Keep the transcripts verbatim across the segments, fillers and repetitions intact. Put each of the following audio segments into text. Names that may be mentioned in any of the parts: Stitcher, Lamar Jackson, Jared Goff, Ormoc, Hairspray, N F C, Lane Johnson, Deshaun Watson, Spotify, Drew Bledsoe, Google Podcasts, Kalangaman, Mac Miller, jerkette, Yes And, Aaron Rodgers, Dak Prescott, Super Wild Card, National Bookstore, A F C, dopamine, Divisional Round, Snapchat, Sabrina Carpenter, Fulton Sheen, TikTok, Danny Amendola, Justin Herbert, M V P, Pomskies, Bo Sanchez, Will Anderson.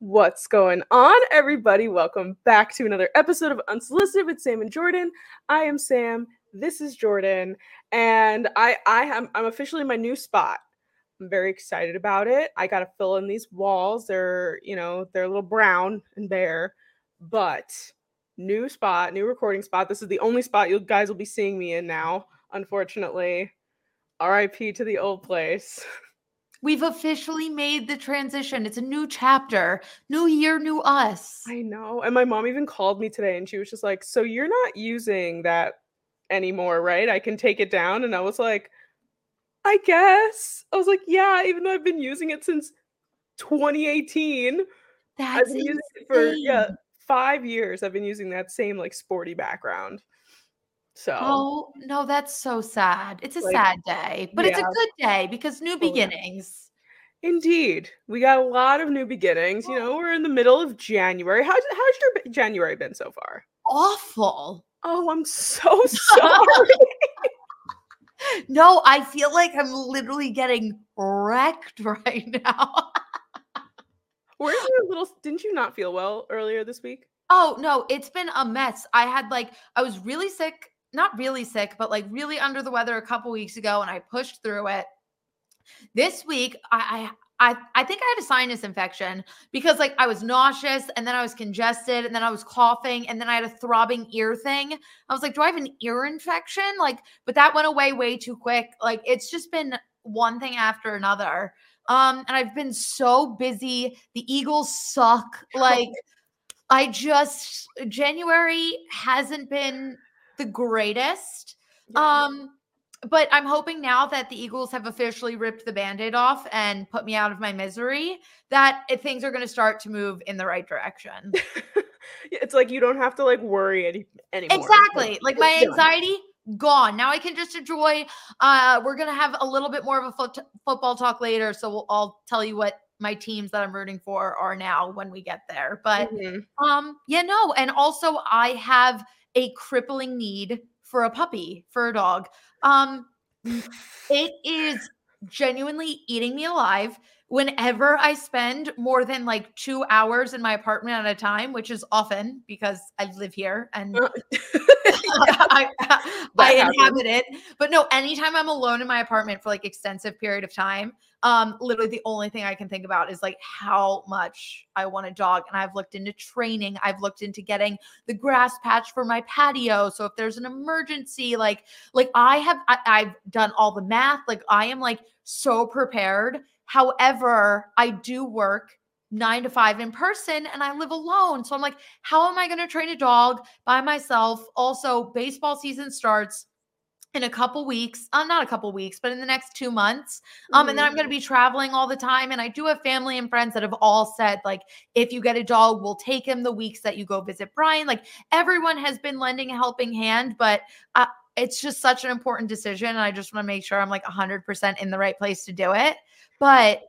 What's going on, everybody? Welcome back to another episode of Unsolicited with Sam and Jordan. I am Sam. This is Jordan, and I I am I'm officially in my new spot. I'm very excited about it. I got to fill in these walls. They're, you know, they're a little brown and bare, but new spot, new recording spot. This is the only spot you guys will be seeing me in now, unfortunately. R I P to the old place. We've officially made the transition. It's a new chapter, new year, new us. I know. And my mom even called me today and she was just like, so you're not using that anymore, right? I can take it down. And I was like, I guess. I was like, yeah, even though I've been using it since twenty eighteen. That's I've been using it for yeah, five years. I've been using that same like sporty background. So oh no, that's so sad. It's a like, sad day, but yeah. It's a good day because new beginnings. Indeed. We got a lot of new beginnings. You know, we're in the middle of January. How's how's your January been so far? Awful. Oh, I'm so sorry. No, I feel like I'm literally getting wrecked right now. Were you a little, didn't you not feel well earlier this week? Oh, no, it's been a mess. I had like, I was really sick, not really sick, but like really under the weather a couple weeks ago, and I pushed through it. This week, I, I, I, I think I had a sinus infection because like I was nauseous, and then I was congested, and then I was coughing, and then I had a throbbing ear thing. I was like, do I have an ear infection? Like, but that went away way too quick. Like, it's just been one thing after another. Um, and I've been so busy. The Eagles suck. Like, I just, January hasn't been the greatest. Yeah. Um, but I'm hoping now that the Eagles have officially ripped the Band-Aid off and put me out of my misery, that things are going to start to move in the right direction. It's like you don't have to like worry any- anymore. Exactly. Like my anxiety, gone. Now I can just enjoy. Uh, we're going to have a little bit more of a fo- football talk later, so we'll, I'll tell you what my teams that I'm rooting for are now when we get there. But mm-hmm. um, yeah, no. And also I have a crippling need for a puppy, for a dog. Um, it is genuinely eating me alive whenever I spend more than like two hours in my apartment at a time, which is often because I live here and I, I inhabit it. But no, anytime I'm alone in my apartment for like extensive period of time, Um, literally the only thing I can think about is like how much I want a dog. And I've looked into training. I've looked into getting the grass patch for my patio. So if there's an emergency, like, like I have, I, I've done all the math. Like I am like so prepared. However, I do work nine to five in person and I live alone. So I'm like, how am I going to train a dog by myself? Also, baseball season starts in a couple weeks, uh, not a couple weeks, but in the next two months. Um, and then I'm going to be traveling all the time. And I do have family and friends that have all said, like, if you get a dog, we'll take him the weeks that you go visit Brian. Like everyone has been lending a helping hand, but uh, it's just such an important decision. And I just want to make sure I'm like one hundred percent in the right place to do it. But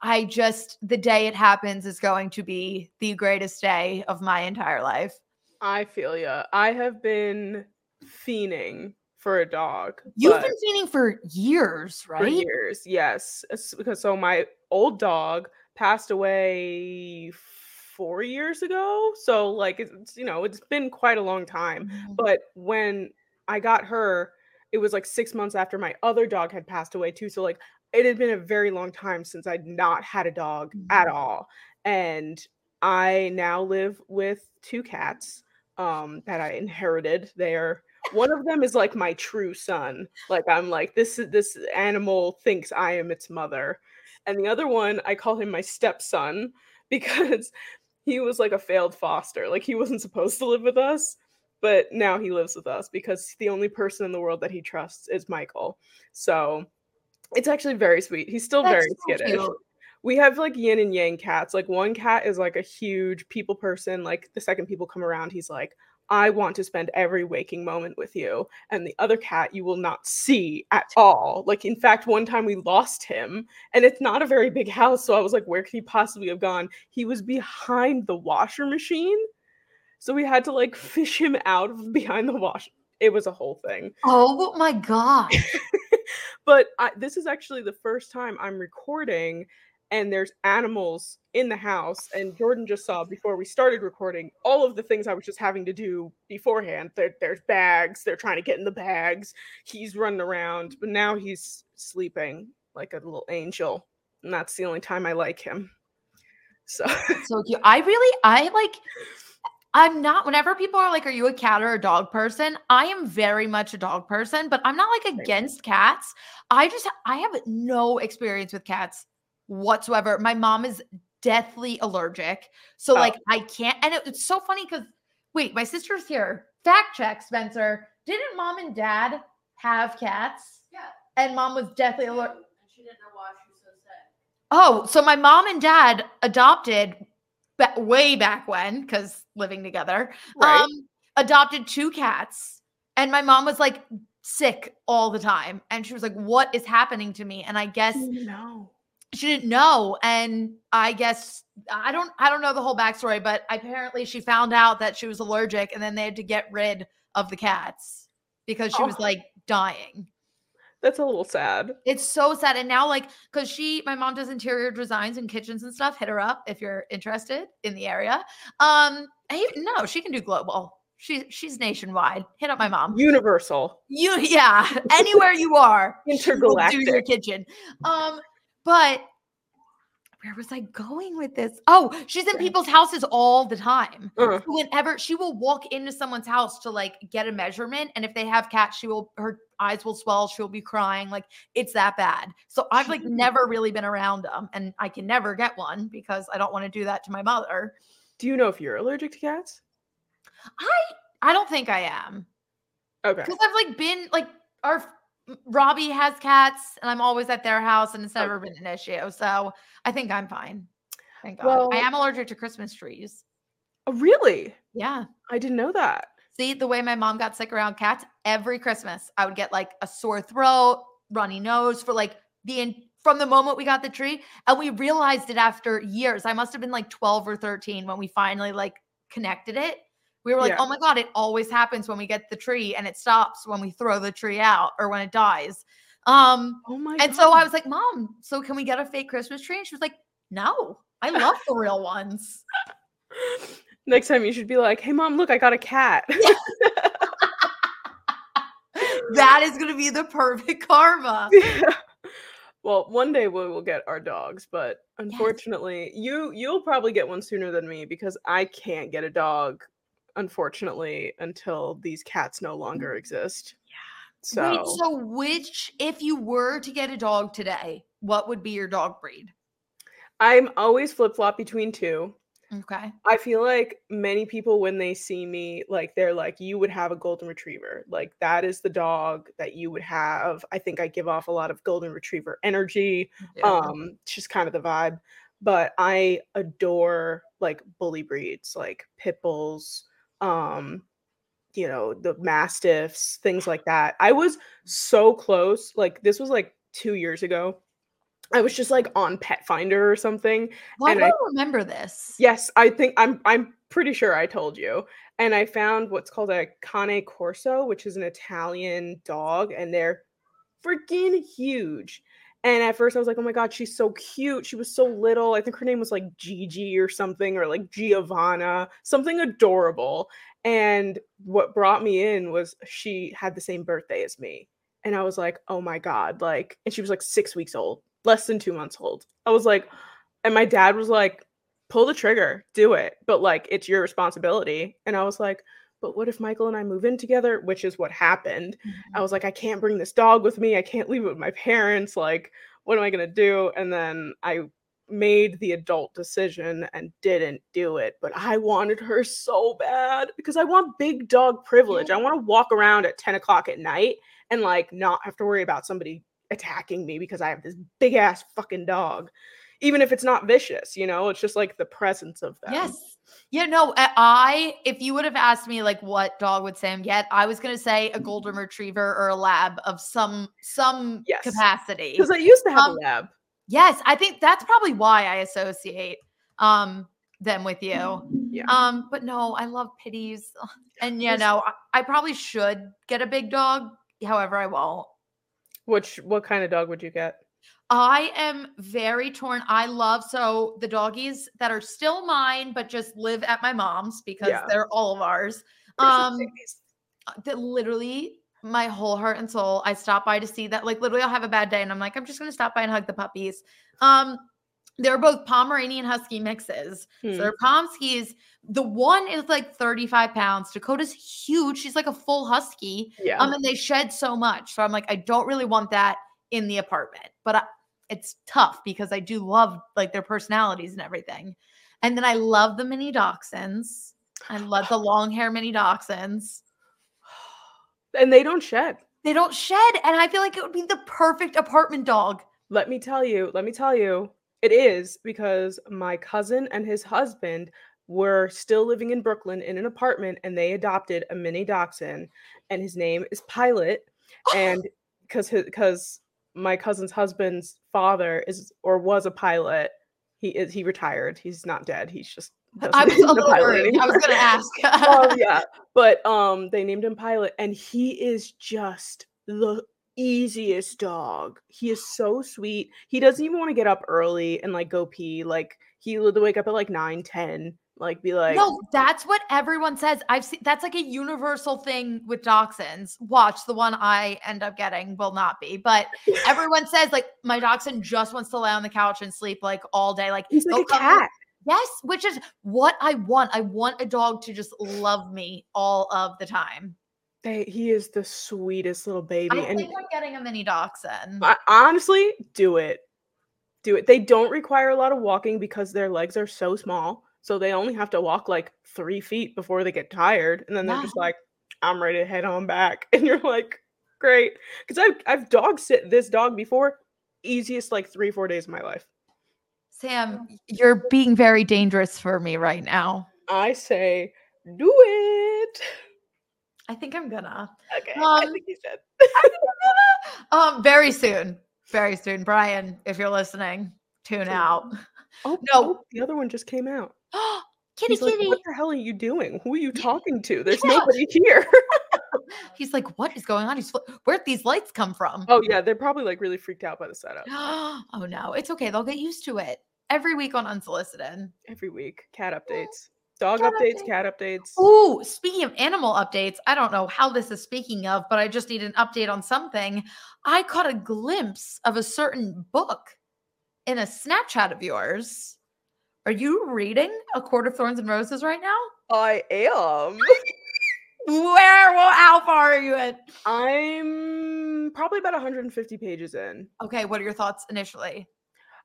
I just, the day it happens is going to be the greatest day of my entire life. I feel ya. I have been fiending for a dog. You've been feeding for years, right? For years, yes. Because so my old dog passed away four years ago. So like, it's, you know, it's been quite a long time. Mm-hmm. But when I got her, it was like six months after my other dog had passed away too. So like, it had been a very long time since I'd not had a dog mm-hmm. at all. And I now live with two cats um, that I inherited. They're One of them is like my true son. Like I'm like, this is this animal thinks I am its mother. And the other one, I call him my stepson because he was like a failed foster. Like he wasn't supposed to live with us, but now he lives with us because the only person in the world that he trusts is Michael. So it's actually very sweet. He's still That's very so skittish. Cute. We have like yin and yang cats. Like one cat is like a huge people person. Like the second people come around, he's like, I want to spend every waking moment with you. And the other cat you will not see at all. Like, in fact, one time we lost him, and it's not a very big house. So I was like, where could he possibly have gone? He was behind the washer machine. So we had to like fish him out of behind the washer. It was a whole thing. Oh my God. But I, this is actually the first time I'm recording and there's animals in the house. And Jordyn just saw before we started recording all of the things I was just having to do beforehand. There, there's bags. They're trying to get in the bags. He's running around. But now he's sleeping like a little angel. And that's the only time I like him. So, so cute. I really, I like, I'm not, whenever people are like, are you a cat or a dog person? I am very much a dog person, but I'm not like against cats. I just, I have no experience with cats whatsoever. My mom is deathly allergic. So, oh. like, I can't. And it, it's so funny because, wait, my sister's here. Fact check, Spencer. Didn't mom and dad have cats? Yeah. And mom was deathly allergic. And she didn't know why she was so sick. Oh, so my mom and dad adopted ba- way back when, because living together, right. um, adopted two cats. And my mom was like sick all the time. And she was like, what is happening to me? And I guess. No. She didn't know. And I guess, I don't, I don't know the whole backstory, but apparently she found out that she was allergic and then they had to get rid of the cats because she oh. was like dying. That's a little sad. It's so sad. And now like, cause she, my mom does interior designs and kitchens and stuff. Hit her up if you're interested in the area. Um, I, no, she can do global. She, she's nationwide. Hit up my mom. Universal. You, yeah. Anywhere you are. Intergalactic. She will do your kitchen. Um, But where was I going with this? Oh, she's in people's houses all the time. Uh-huh. So whenever she will walk into someone's house to like get a measurement. And if they have cats, she will, her eyes will swell. She'll be crying. Like it's that bad. So I've like never really been around them and I can never get one because I don't want to do that to my mother. Do you know if you're allergic to cats? I, I don't think I am. Okay. Cause I've like been like our Robbie has cats and I'm always at their house and it's never okay. been an issue. So I think I'm fine. Thank God. Well, I am allergic to Christmas trees. Oh, really? Yeah. I didn't know that. See, the way my mom got sick around cats, every Christmas I would get like a sore throat, runny nose for like the in- from the moment we got the tree. And we realized it after years. I must have been like twelve or thirteen when we finally like connected it. We were like, yeah. oh my God, it always happens when we get the tree and it stops when we throw the tree out or when it dies. Um, oh my! And God. So I was like, Mom, so can we get a fake Christmas tree? And she was like, no, I love the real ones. Next time you should be like, hey Mom, look, I got a cat. That is going to be the perfect karma. Yeah. Well, one day we will get our dogs, but unfortunately yes. you, you'll probably get one sooner than me because I can't get a dog. Unfortunately, until these cats no longer exist. Yeah. So, Wait, so which, if you were to get a dog today, what would be your dog breed? I'm always flip-flop between two. Okay. I feel like many people, when they see me, like they're like, you would have a golden retriever. Like that is the dog that you would have. I think I give off a lot of golden retriever energy. Yeah. Um, it's just kind of the vibe. But I adore like bully breeds, like pit bulls. Um, you know, the mastiffs, things like that. I was so close. Like this was like two years ago. I was just like on Pet Finder or something. Why do I remember this? Yes, I think I'm. I'm pretty sure I told you. And I found what's called a Cane Corso, which is an Italian dog, and they're freaking huge. And at first I was like, oh my God, she's so cute. She was so little. I think her name was like Gigi or something, or like Giovanna, something adorable. And what brought me in was she had the same birthday as me. And I was like, oh my God. Like, and she was like six weeks old, less than two months old. I was like, and my dad was like, pull the trigger, do it. But like, it's your responsibility. And I was like, but what if Michael and I move in together, which is what happened. Mm-hmm. I was like, I can't bring this dog with me. I can't leave it with my parents. Like, what am I going to do? And then I made the adult decision and didn't do it. But I wanted her so bad because I want big dog privilege. Yeah. I want to walk around at ten o'clock at night and like not have to worry about somebody attacking me because I have this big ass fucking dog. Even if it's not vicious, you know, it's just like the presence of them. Yes. Yeah, no, I, if you would have asked me like what dog would Sam get, I was going to say a golden retriever or a lab of some, some yes. capacity. Because I used to have um, a lab. Yes. I think that's probably why I associate um, them with you. Yeah. Um, but no, I love pitties. And you know, I, I probably should get a big dog. However, I won't. Which, what kind of dog would you get? I am very torn. I love, so the doggies that are still mine, but just live at my mom's because yeah. they're all of ours. Um, that literally my whole heart and soul, I stop by to see that, like literally I'll have a bad day and I'm like, I'm just going to stop by and hug the puppies. Um, they're both Pomeranian Husky mixes. Hmm. So they're Pomskies. The one is like thirty-five pounds. Dakota's huge. She's like a full Husky. Yeah. Um, and they shed so much. So I'm like, I don't really want that in the apartment, but I, it's tough because I do love like their personalities and everything. And then I love the mini dachshunds. I love the long hair mini dachshunds. And they don't shed. They don't shed. And I feel like it would be the perfect apartment dog. Let me tell you, let me tell you, it is because my cousin and his husband were still living in Brooklyn in an apartment and they adopted a mini dachshund and his name is Pilot. And because his, because my cousin's husband's father is or was a pilot. He is he retired. He's not dead. He's just I was a little worried. I was gonna ask. Oh yeah. But um they named him Pilot and he is just the easiest dog. He is so sweet. He doesn't even want to get up early and like go pee. Like he would wake up at like nine, ten. Like be like no, that's what everyone says. I've seen that's like a universal thing with dachshunds. Watch the one I end up getting will not be, but everyone says like my dachshund just wants to lay on the couch and sleep like all day. Like he's like a cat. Yes, which is what I want. I want a dog to just love me all of the time. They, he is the sweetest little baby. I and think I'm getting a mini dachshund. I, honestly, do it, do it. They don't require a lot of walking because their legs are so small. So they only have to walk like three feet before they get tired. And then they're yeah. just like, I'm ready to head on back. And you're like, great. Because I've, I've dog sit this dog before. Easiest like three, four days of my life. Sam, you're being very dangerous for me right now. I say, do it. I think I'm gonna. Okay, um, I think you said. I think I'm gonna. Um, very soon. Very soon. Brian, if you're listening, tune out. Oh, no. The other one just came out. Kitty, he's like, kitty. What the hell are you doing? Who are you talking to? There's yeah. nobody here. He's like, what is going on? He's, where'd these lights come from? Oh, yeah. They're probably like really freaked out by the setup. Oh, no. It's okay. They'll get used to it. Every week on Unsolicited. Every week. Cat updates. Dog cat updates, updates. Cat updates. Ooh, speaking of animal updates, I don't know how this is speaking of, but I just need an update on something. I caught a glimpse of a certain book in a Snapchat of yours. Are you reading A Court of Thorns and Roses right now? I am. Where, well, how far are you in? I'm probably about one hundred fifty pages in. Okay, what are your thoughts initially?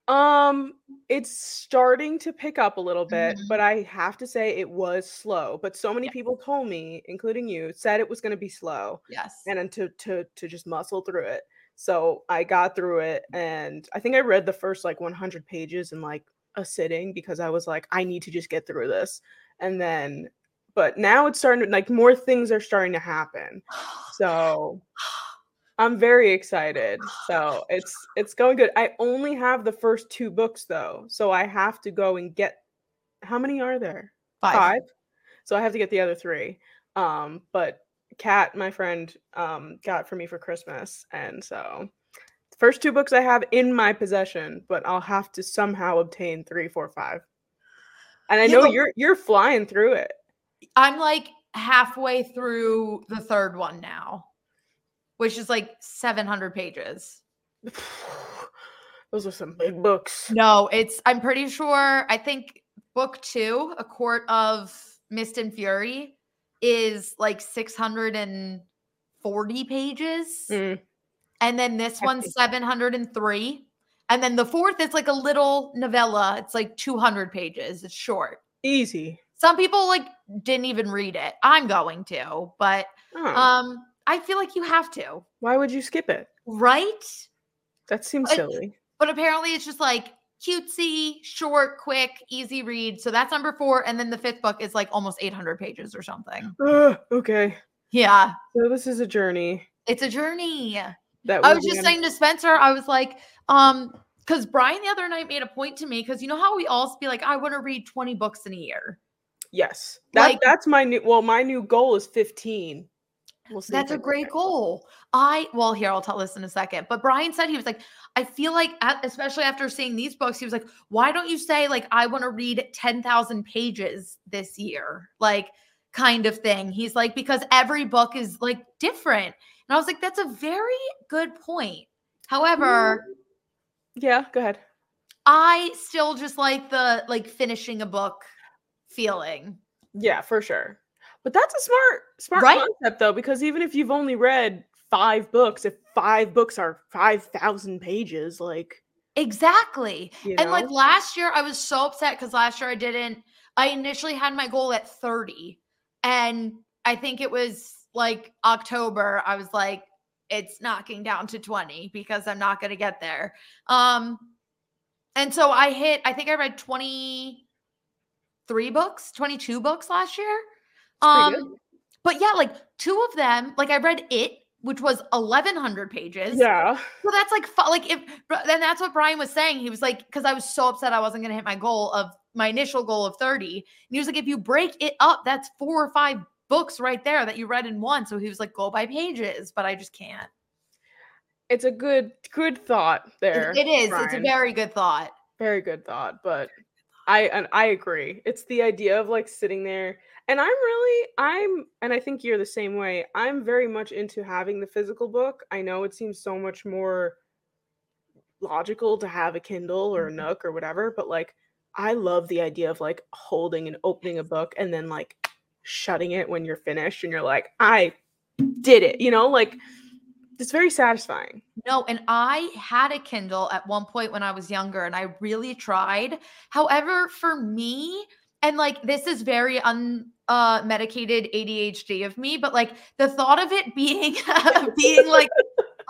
Um, it's starting to pick up a little bit, mm-hmm. but I have to say it was slow. But so many yeah. people told me, including you, said it was going to be slow. Yes. And, and to, to, to just muscle through it. So I got through it and I think I read the first like one hundred pages in like a sitting because I was like, I need to just get through this. And then, but now it's starting to like more things are starting to happen. So I'm very excited. So it's, it's going good. I only have the first two books though. So I have to go and get, how many are there? Five. Five? So I have to get the other three. Um, but Kat, my friend, um, got for me for Christmas. And so the first two books I have in my possession, but I'll have to somehow obtain three, four, five. And I you know, know you're you're flying through it. I'm like halfway through the third one now, which is like seven hundred pages. Those are some big books. No, it's, I'm pretty sure, I think book two, A Court of Mist and Fury, is like six hundred forty pages. Mm. And then this one's seven hundred three. And then the fourth is like a little novella. It's like two hundred pages. It's short. Easy. Some people like didn't even read it. I'm going to, but oh. um, I feel like you have to. Why would you skip it? Right? That seems but, silly. But apparently it's just like cutesy, short, quick, easy read. So that's number four. And then the fifth book is like almost eight hundred pages or something. Uh, okay. Yeah. So this is a journey. It's a journey. That I was just saying to Spencer, I was like, um, because Brian the other night made a point to me, because you know how we all be like, I want to read twenty books in a year. Yes. That, like, that's my new, well, my new goal is fifteen. We'll see. That's a great goal. I, well, here, I'll tell this in a second. But Brian said, he was like, I feel like, especially after seeing these books, he was like, why don't you say, like, I want to read ten thousand pages this year? Like, kind of thing. He's like, because every book is, like, different. And I was like, that's a very good point. However. Yeah, go ahead. I still just like the, like, finishing a book feeling. Yeah, for sure. But that's a smart, smart right? concept, though, because even if you've only read five books, if five books are five thousand pages, like. Exactly. You know? And like last year, I was so upset because last year I didn't, I initially had my goal at thirty. And I think it was like October. I was like, it's knocking down to twenty because I'm not going to get there. Um, and so I hit, I think I read twenty-three books, twenty-two books last year. Um, but yeah, like two of them, like I read It, which was eleven hundred pages. Yeah. So that's like, like if, then that's what Brian was saying. He was like, cause I was so upset I wasn't going to hit my goal of my initial goal of thirty. And he was like, if you break it up, that's four or five books right there that you read in one. So he was like, go by pages, but I just can't. It's a good, good thought there. It, it is. Brian. It's a very good thought. Very good thought. But I, and I agree. It's the idea of like sitting there. And I'm really, I'm, and I think you're the same way. I'm very much into having the physical book. I know it seems so much more logical to have a Kindle or a Nook or whatever, but like, I love the idea of like holding and opening a book and then like shutting it when you're finished and you're like, I did it, you know, like it's very satisfying. No, and I had a Kindle at one point when I was younger and I really tried. However, for me, and like, this is very un, uh, medicated A D H D of me, but like the thought of it being, being like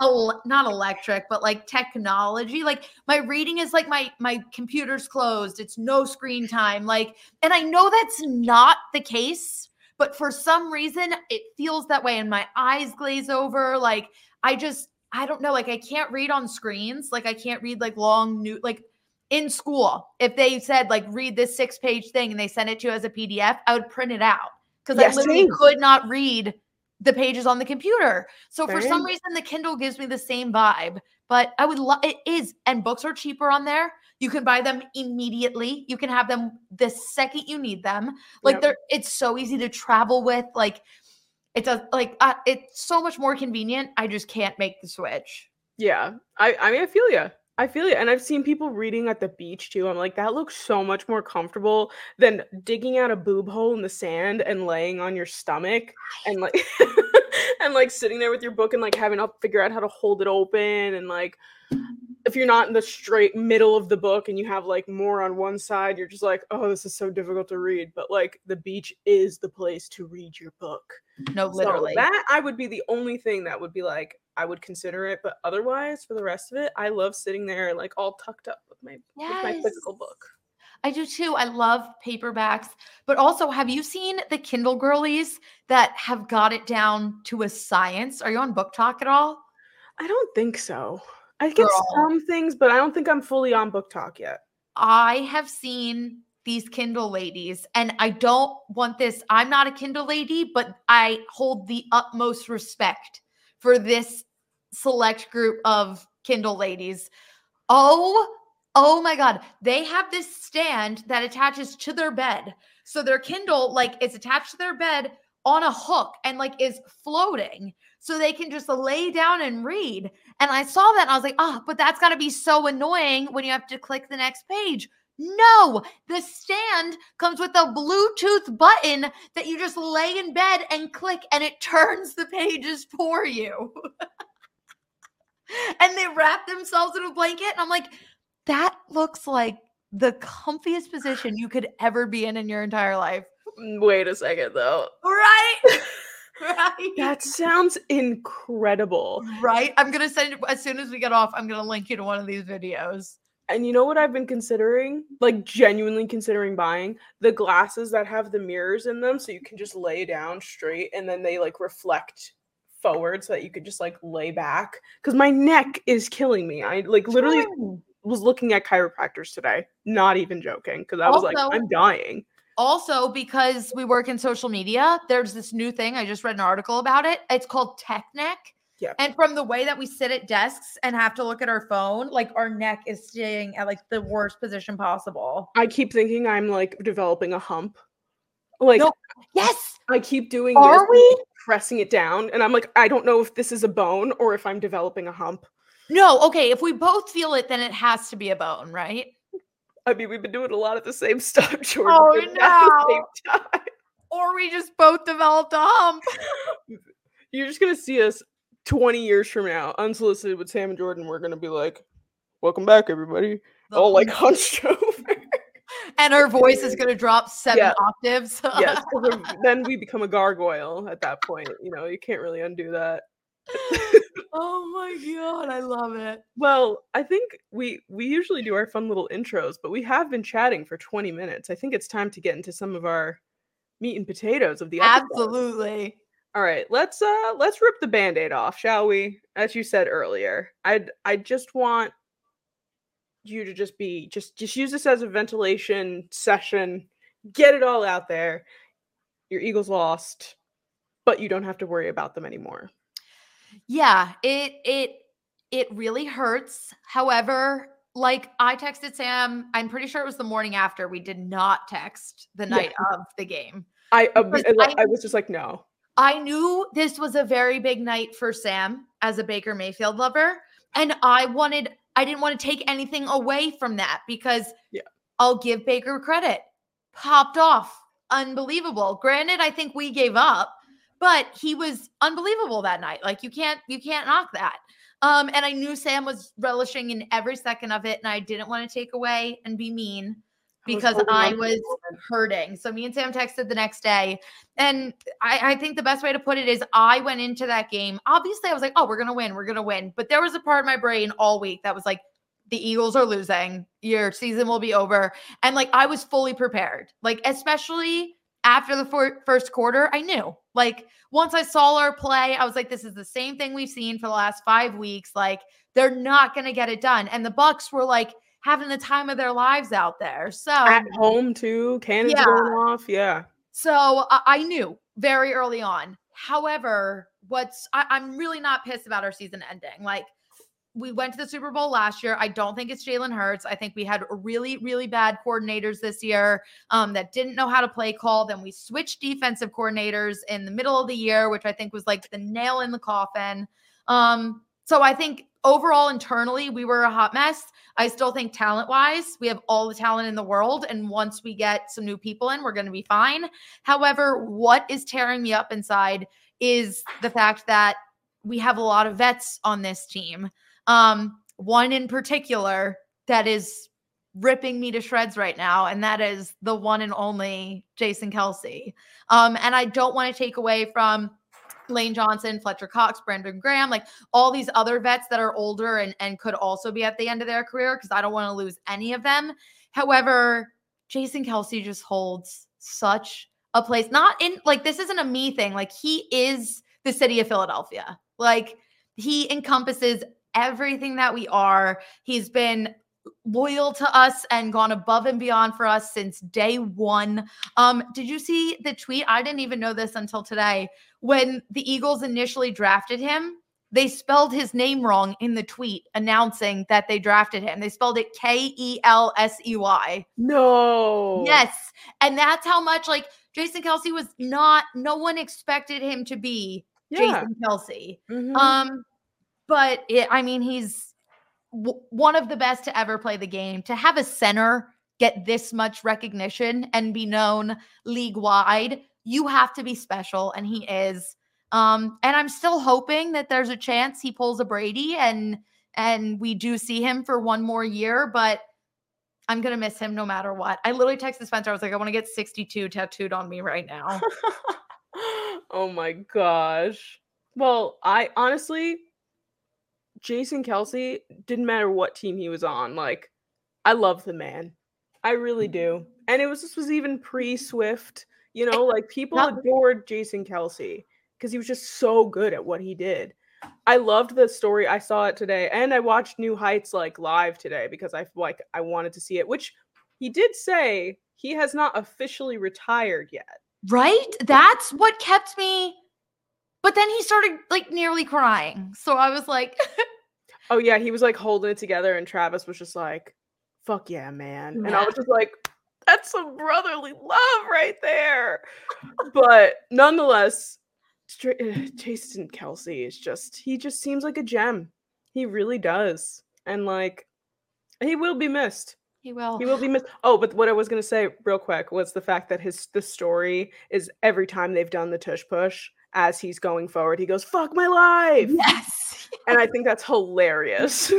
ele- not electric, but like technology, like my reading is like my, my computer's closed. It's no screen time. Like, and I know that's not the case, but for some reason it feels that way. And my eyes glaze over. Like, I just, I don't know. Like I can't read on screens. Like I can't read like long new, like, in school, if they said like read this six-page thing and they sent it to you as a P D F, I would print it out because yes, I literally same. could not read the pages on the computer. So same. for some reason, the Kindle gives me the same vibe. But I would love it is, and books are cheaper on there. You can buy them immediately. You can have them the second you need them. Like yep. they're, it's so easy to travel with. Like it's a, like uh, it's so much more convenient. I just can't make the switch. Yeah, I I mean I feel you. I feel it. And I've seen people reading at the beach too. I'm like, that looks so much more comfortable than digging out a boob hole in the sand and laying on your stomach and like, and like sitting there with your book and like having to figure out how to hold it open. And like, if you're not in the straight middle of the book and you have like more on one side, you're just like, oh, this is so difficult to read. But like the beach is the place to read your book. No, literally. So that I would be the only thing that would be like, I would consider it, but otherwise for the rest of it, I love sitting there like all tucked up with my yes. with my physical book. I do too. I love paperbacks, but also have you seen the Kindle girlies that have got it down to a science? Are you on Book Talk at all? I don't think so. I get Girl. some things, but I don't think I'm fully on Book Talk yet. I have seen these Kindle ladies, and I don't want this. I'm not a Kindle lady, but I hold the utmost respect for this select group of Kindle ladies. Oh, oh my God. They have this stand that attaches to their bed. So their Kindle like is attached to their bed on a hook and like is floating so they can just lay down and read. And I saw that and I was like, oh, but that's gotta be so annoying when you have to click the next page. No, the stand comes with a Bluetooth button that you just lay in bed and click and it turns the pages for you. And they wrap themselves in a blanket. And I'm like, that looks like the comfiest position you could ever be in in your entire life. Wait a second, though. Right? Right. That sounds incredible. Right? I'm going to send it as soon as we get off. I'm going to link you to one of these videos. And you know what I've been considering? Like, genuinely considering buying the glasses that have the mirrors in them, so you can just lay down straight and then they like reflect forward so that you could just like lay back, because my neck is killing me. I like literally was looking at chiropractors today, not even joking, because I was also, like, I'm dying. Also, because we work in social media, there's this new thing. I just read an article about it. It's called tech neck. Yeah. And from the way that we sit at desks and have to look at our phone, like our neck is staying at like the worst position possible. I keep thinking I'm like developing a hump. Like, no. Yes. I keep doing Are this, we? pressing it down. And I'm like, I don't know if this is a bone or if I'm developing a hump. No. Okay. If we both feel it, then it has to be a bone, right? I mean, we've been doing a lot of the same stuff, Jordyn. Oh, no. At the same time. Or we just both developed a hump. You're just going to see us twenty years from now, Unsolicited with Sam and Jordyn, we're going to be like, welcome back, everybody. The All like hunched over. And our voice is going to drop seven yeah. octaves. Yes. Then we become a gargoyle at that point. You know, you can't really undo that. Oh my God. I love it. Well, I think we, we usually do our fun little intros, but we have been chatting for twenty minutes. I think it's time to get into some of our meat and potatoes of the episode. Absolutely. All right, let's uh let's rip the Band-Aid off, shall we? As you said earlier, I I just want you to just be just just use this as a ventilation session. Get it all out there. Your Eagles lost, but you don't have to worry about them anymore. Yeah, it it it really hurts. However, like I texted Sam, I'm pretty sure it was the morning after. We did not text the night yeah. of the game. I uh, I, I was just like, no. I knew this was a very big night for Sam as a Baker Mayfield lover. And I wanted, I didn't want to take anything away from that because yeah. I'll give Baker credit. Popped off. Unbelievable. Granted, I think we gave up, but he was unbelievable that night. Like you can't, you can't knock that. Um, and I knew Sam was relishing in every second of it. And I didn't want to take away and be mean. Because I was hurting. So me and Sam texted the next day. And I, I think the best way to put it is I went into that game. Obviously, I was like, oh, we're going to win. We're going to win. But there was a part of my brain all week that was like, the Eagles are losing. Your season will be over. And like, I was fully prepared. Like, especially after the for- first quarter, I knew. Like, once I saw our play, I was like, this is the same thing we've seen for the last five weeks. Like, they're not going to get it done. And the Bucs were like, having the time of their lives out there. So at home too, cannons yeah. going off. Yeah. So uh, I knew very early on. However, what's I, I'm really not pissed about our season ending. Like we went to the Super Bowl last year. I don't think it's Jalen Hurts. I think we had really, really bad coordinators this year um, that didn't know how to play call. Then we switched defensive coordinators in the middle of the year, which I think was like the nail in the coffin. Um, so I think overall, internally, we were a hot mess. I still think talent-wise, we have all the talent in the world. And once we get some new people in, we're going to be fine. However, what is tearing me up inside is the fact that we have a lot of vets on this team. Um, one in particular that is ripping me to shreds right now, and that is the one and only Jason Kelce. Um, and I don't want to take away from Lane Johnson, Fletcher Cox, Brandon Graham, like all these other vets that are older and, and could also be at the end of their career because I don't want to lose any of them. However, Jason Kelce just holds such a place. Not in like this isn't a me thing. Like he is the city of Philadelphia. Like he encompasses everything that we are. He's been loyal to us and gone above and beyond for us since day one. Um, did you see the tweet? I didn't even know this until today. When the Eagles initially drafted him, they spelled his name wrong in the tweet announcing that they drafted him. They spelled it K E L S E Y. No. Yes. And that's how much like Jason Kelce was not, no one expected him to be yeah. Jason Kelce. Mm-hmm. Um, but it, I mean, he's w- one of the best to ever play the game. To have a center get this much recognition and be known league-wide, you have to be special, and he is. Um, and I'm still hoping that there's a chance he pulls a Brady and and we do see him for one more year, but I'm going to miss him no matter what. I literally texted Spencer. I was like, I want to get sixty-two tattooed on me right now. Oh, my gosh. Well, I honestly, Jason Kelce, didn't matter what team he was on. Like, I love the man. I really do. And it was this was even pre-Swift, you know, like people adored Jason Kelce because he was just so good at what he did. I loved the story. I saw it today, and I watched New Heights like live today because I like I wanted to see it. Which he did say he has not officially retired yet. Right? That's what kept me. But then he started like nearly crying, so I was like, "Oh yeah," he was like holding it together, and Travis was just like, "Fuck yeah, man!" Yeah. And I was just like, "That's some brotherly love right there." But nonetheless. Jason Kelce is just, he just seems like a gem. He really does. And like, he will be missed. He will. He will be missed. Oh, but what I was going to say real quick was the fact that his, the story is every time they've done the tush push as he's going forward, he goes, fuck my life. Yes. And I think that's hilarious.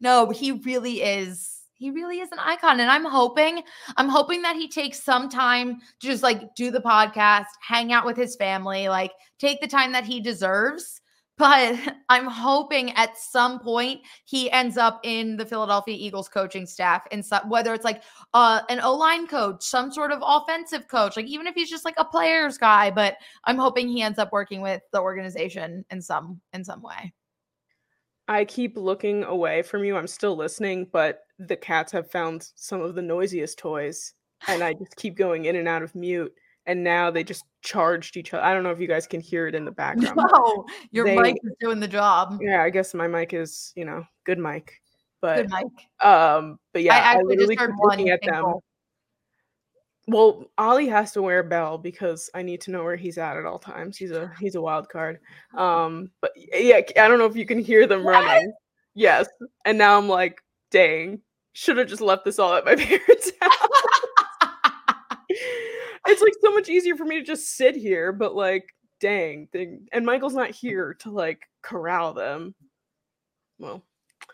No, he really is. He really is an icon. And I'm hoping, I'm hoping that he takes some time to just like do the podcast, hang out with his family, like take the time that he deserves. But I'm hoping at some point he ends up in the Philadelphia Eagles coaching staff, and so, whether it's like uh, an O-line coach, some sort of offensive coach, like even if he's just like a players guy, but I'm hoping he ends up working with the organization in some, in some way. I keep looking away from you. I'm still listening, but the cats have found some of the noisiest toys, and I just keep going in and out of mute, and now they just charged each other. I don't know if you guys can hear it in the background. No, your they, mic is doing the job. Yeah, I guess my mic is, you know, good mic. But, good mic. Um, but yeah, I, actually I literally just keep looking at them. Goal. Well, Ollie has to wear a bell because I need to know where he's at at all times. He's a he's a wild card. Um, but yeah, I don't know if you can hear them what? running. Yes. And now I'm like, dang, should have just left this all at my parents' house. It's like so much easier for me to just sit here, but like, dang. Dang. And Michael's not here to like corral them. Well,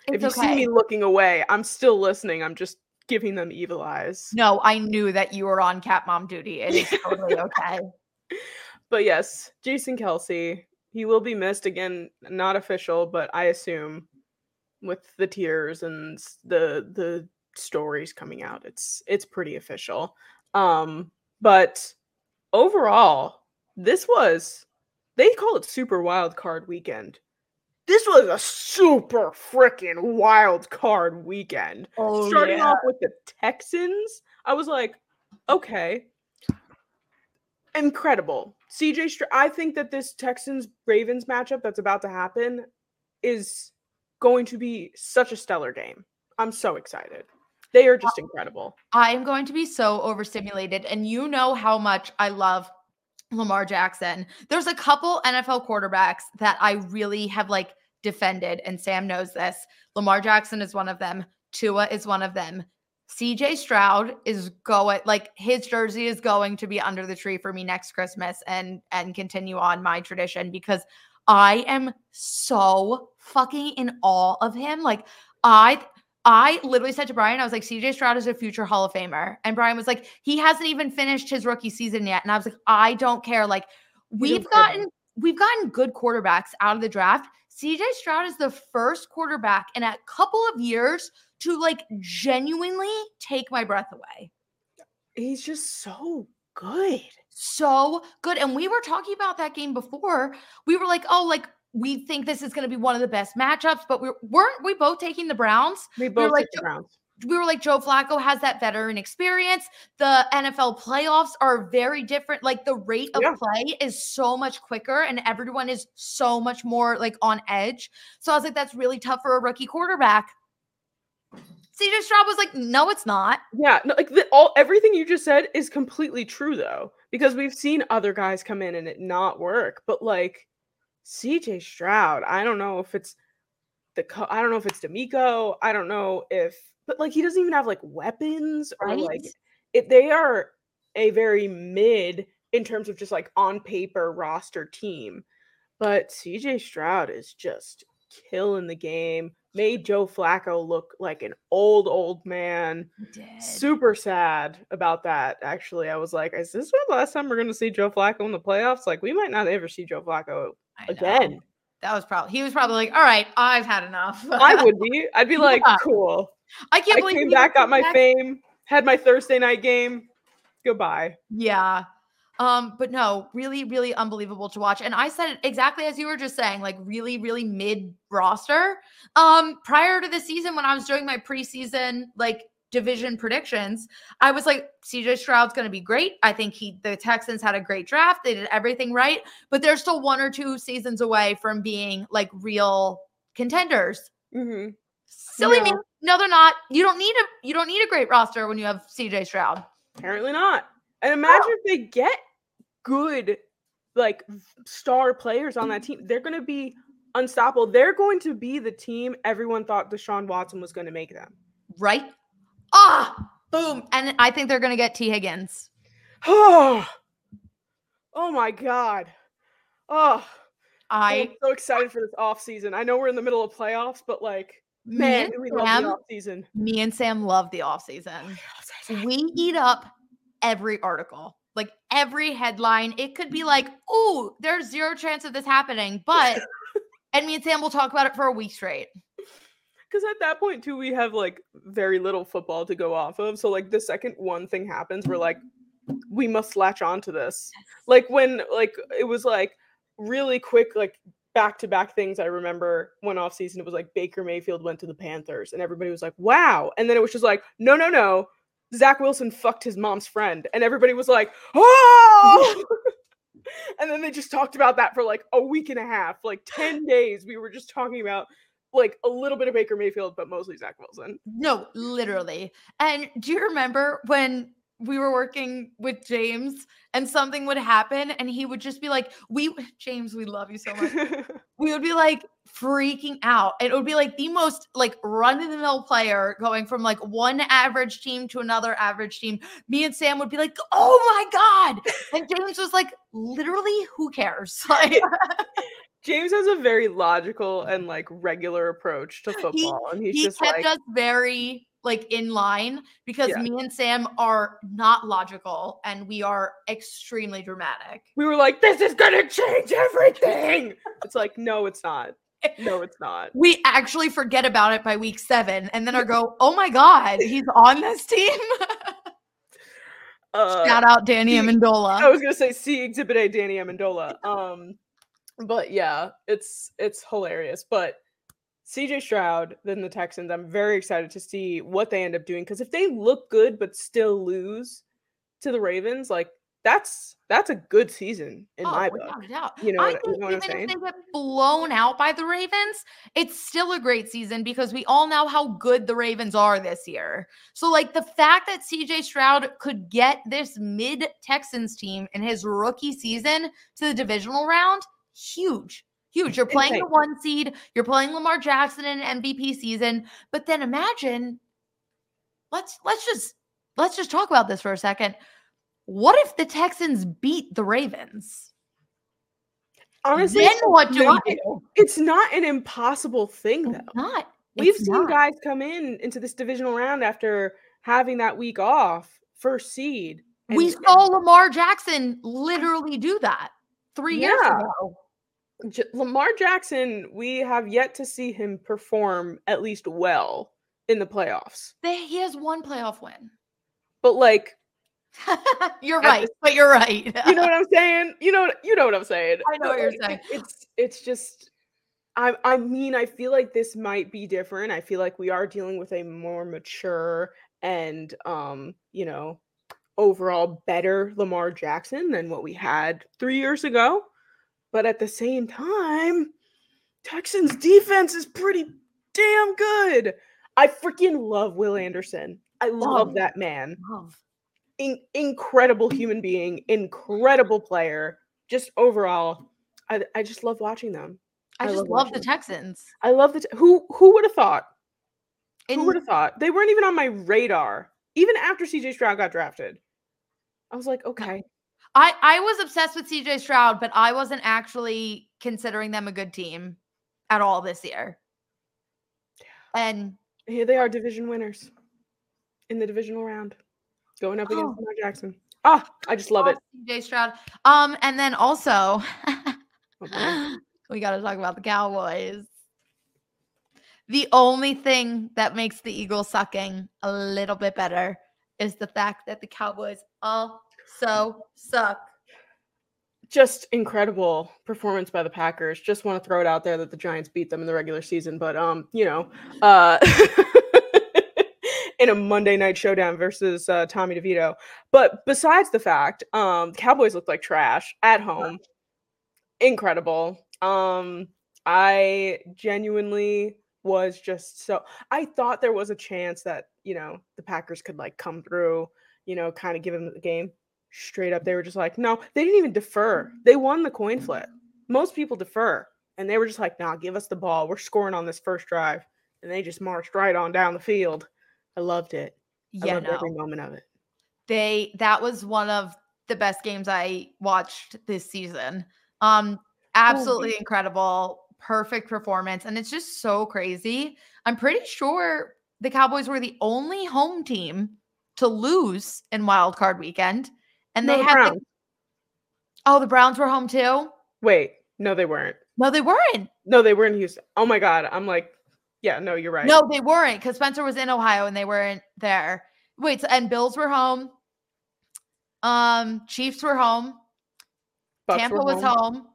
it's if you okay. see me looking away, I'm still listening. I'm just giving them evil eyes. No, I knew that you were on cat mom duty. It is totally okay. But yes, Jason Kelce, he will be missed. Again, not official, but I assume with the tears and the the stories coming out, it's it's pretty official. Um, but overall, this was, they call it Super Wild Card Weekend. This was a super freaking wild card weekend. Oh, Starting yeah. off with the Texans, I was like, okay, incredible. C J Stroud, I think that this Texans-Ravens matchup that's about to happen is going to be such a stellar game. I'm so excited. They are just incredible. I am going to be so overstimulated, and you know how much I love Lamar Jackson. There's a couple N F L quarterbacks that I really have like defended, and Sam knows this. Lamar Jackson is one of them. Tua is one of them. C J Stroud is going, like his jersey is going to be under the tree for me next Christmas, and and continue on my tradition because I am so fucking in awe of him. Like I I literally said to Brian, I was like, C J Stroud is a future Hall of Famer. And Brian was like, he hasn't even finished his rookie season yet. And I was like, I don't care. Like we've gotten, we've gotten good quarterbacks out of the draft. C J Stroud is the first quarterback in a couple of years to like genuinely take my breath away. He's just so good. So good. And we were talking about that game before. We were like, oh, like, we think this is going to be one of the best matchups, but we weren't we both taking the Browns? We both we were like, the Browns. We were like, Joe Flacco has that veteran experience. The N F L playoffs are very different. Like the rate of yeah. play is so much quicker, and everyone is so much more like on edge. So I was like, that's really tough for a rookie quarterback. C J Stroud was like, no, it's not. Yeah, no, like the, all everything you just said is completely true though, because we've seen other guys come in and it not work, but like. C J Stroud, I don't know if it's the co- I don't know if it's D'Amico. I don't know if, but like he doesn't even have like weapons or right? like if they are a very mid in terms of just like on paper roster team. But C J Stroud is just killing the game. Made Joe Flacco look like an old old man. Dead. Super sad about that. Actually, I was like, is this the last time we're going to see Joe Flacco in the playoffs? Like we might not ever see Joe Flacco. I Again, know. That was probably he was probably like, all right, I've had enough. I would be. I'd be like, yeah. cool. I can't I believe came back, got my back. fame, had my Thursday night game. Goodbye. Yeah. Um, but no, really, really unbelievable to watch. And I said it exactly as you were just saying, like really, really mid roster. Um, prior to the season, when I was doing my preseason, like division predictions, I was like, C J Stroud's going to be great. I think he, the Texans had a great draft. They did everything right, but they're still one or two seasons away from being like real contenders. Mm-hmm. Silly yeah. me. No, they're not. You don't need a, you don't need a great roster when you have C J Stroud. Apparently not. And imagine oh. if they get good, like, star players on that team. They're going to be unstoppable. They're going to be the team everyone thought Deshaun Watson was going to make them. Right? Ah! Oh, boom. And I think they're going to get T. Higgins. Oh. Oh, my God. Oh. I, I'm so excited for this offseason. I know we're in the middle of playoffs, but, like, man, do we Sam, love the offseason. Me and Sam love the offseason. We eat up every article, like every headline. It could be like, oh, there's zero chance of this happening, but and me and Sam will talk about it for a week straight, because at that point too we have like very little football to go off of. So like the second one thing happens, we're like, we must latch on to this. Like when like it was like really quick, like back-to-back things. I remember one offseason it was like Baker Mayfield went to the Panthers and everybody was like, wow. And then it was just like, no no no Zach Wilson fucked his mom's friend, and everybody was like, oh! And then they just talked about that for like a week and a half, like ten days. We were just talking about like a little bit of Baker Mayfield, but mostly Zach Wilson. No, literally. And do you remember when we were working with James and something would happen and he would just be like, we, James, we love you so much. We would be like freaking out. It would be like the most like run of the mill player going from like one average team to another average team. Me and Sam would be like, oh my God. And James was like, literally, who cares? Like, James has a very logical and like regular approach to football. He, and he's he just kept like, us very like in line, because yeah. me and Sam are not logical and we are extremely dramatic. We were like, this is going to change everything. It's like, no, it's not. No, it's not. We actually forget about it by week seven and then I go, oh my God, he's on this team. uh, Shout out Danny Amendola. I was going to say, see Exhibit A, Danny Amendola. Um, but yeah, it's it's hilarious. But C J Stroud, then the Texans, I'm very excited to see what they end up doing, because if they look good but still lose to the Ravens, like that's that's a good season in oh, my book. Yeah, yeah. You know, I what, think you know what I'm saying? Even if they get blown out by the Ravens, it's still a great season because we all know how good the Ravens are this year. So like the fact that C J Stroud could get this mid-Texans team in his rookie season to the divisional round, huge. Huge. You're playing the one seed. You're playing Lamar Jackson in an M V P season. But then imagine, let's let's just let's just talk about this for a second. What if the Texans beat the Ravens? Honestly, then what do I do? It's not an impossible thing, though. It's not. We've seen guys come in into this divisional round after having that week off, first seed. We saw Lamar Jackson literally do that three years ago. J- Lamar Jackson, we have yet to see him perform at least well in the playoffs. They, he has one playoff win. But like you're right, the, but you're right. You know what I'm saying? You know you know what I'm saying. I know what you're saying. It's it's just I I mean, I feel like this might be different. I feel like we are dealing with a more mature and um, you know, overall better Lamar Jackson than what we had three years ago. But at the same time, Texans defense is pretty damn good. I freaking love Will Anderson. I love, love that man. Love. In- incredible human being, incredible player. Just overall, I, I just love watching them. I, I just love, love the Texans. I love the te- who who would have thought? In- who would have thought? They weren't even on my radar. Even after C J Stroud got drafted, I was like, okay. I, I was obsessed with C J Stroud, but I wasn't actually considering them a good team at all this year. And here they are, division winners in the divisional round, going up against oh. Lamar Jackson. Ah, oh, I just love it. C J Stroud. Um, and then also, okay. We got to talk about the Cowboys. The only thing that makes the Eagles sucking a little bit better is the fact that the Cowboys also suck. Just incredible performance by the Packers. Just want to throw it out there that the Giants beat them in the regular season, but um, you know, uh, in a Monday night showdown versus uh, Tommy DeVito. But besides the fact, um, the Cowboys looked like trash at home. Incredible. Um, I genuinely was just so. I thought there was a chance that you know the Packers could like come through, you know, kind of give them the game. Straight up, they were just like, no, they didn't even defer. They won the coin flip. Most people defer. And they were just like, nah, give us the ball. We're scoring on this first drive. And they just marched right on down the field. I loved it. Yeah, I loved no. every moment of it. They That was one of the best games I watched this season. Um, absolutely oh, incredible. Perfect performance. And it's just so crazy. I'm pretty sure the Cowboys were the only home team to lose in Wild Card Weekend. And no, they the had Browns. The, oh, the Browns were home too? Wait, no, they weren't. No, they weren't. No, they were in Houston. Oh my God. I'm like, yeah, no, you're right. No, they weren't because Spencer was in Ohio and they weren't there. Wait, so, and Bills were home. Um, Chiefs were home. Bucks Tampa were home. was home.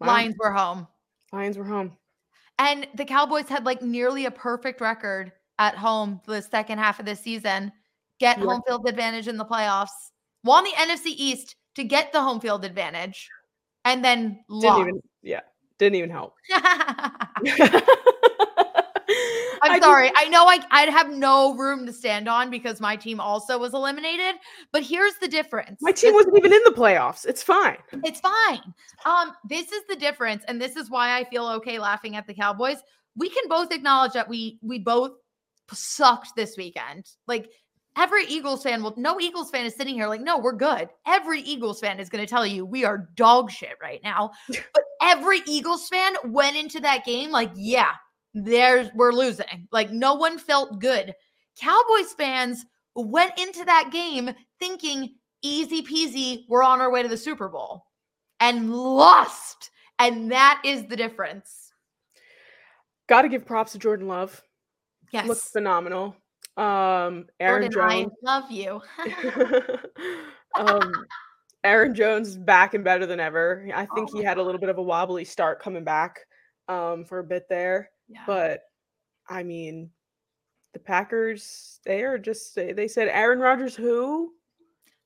Wow. Lions were home. Lions were home. And the Cowboys had like nearly a perfect record at home for the second half of the season. Get yeah. home field advantage in the playoffs. Won the N F C East to get the home field advantage, and then lost. Didn't even, yeah, didn't even help. I'm I sorry. Didn't... I know I, I'd have no room to stand on because my team also was eliminated, but here's the difference. My team this, wasn't even in the playoffs. It's fine. It's fine. Um, this is the difference, and this is why I feel okay laughing at the Cowboys. We can both acknowledge that we we both sucked this weekend. Like, every Eagles fan will, no Eagles fan is sitting here like, no, we're good. Every Eagles fan is going to tell you we are dog shit right now. But every Eagles fan went into that game like, yeah, there's, we're losing. Like, no one felt good. Cowboys fans went into that game thinking easy peasy, we're on our way to the Super Bowl, and lost. And that is the difference. Got to give props to Jordan Love. Yes. Looks phenomenal. Um, Aaron Jordan, Jones, I love you. um, Aaron Jones is back and better than ever. I think oh he had God. a little bit of a wobbly start coming back, um, for a bit there. Yeah. But I mean, the Packers, they are just, they, they said, Aaron Rodgers, who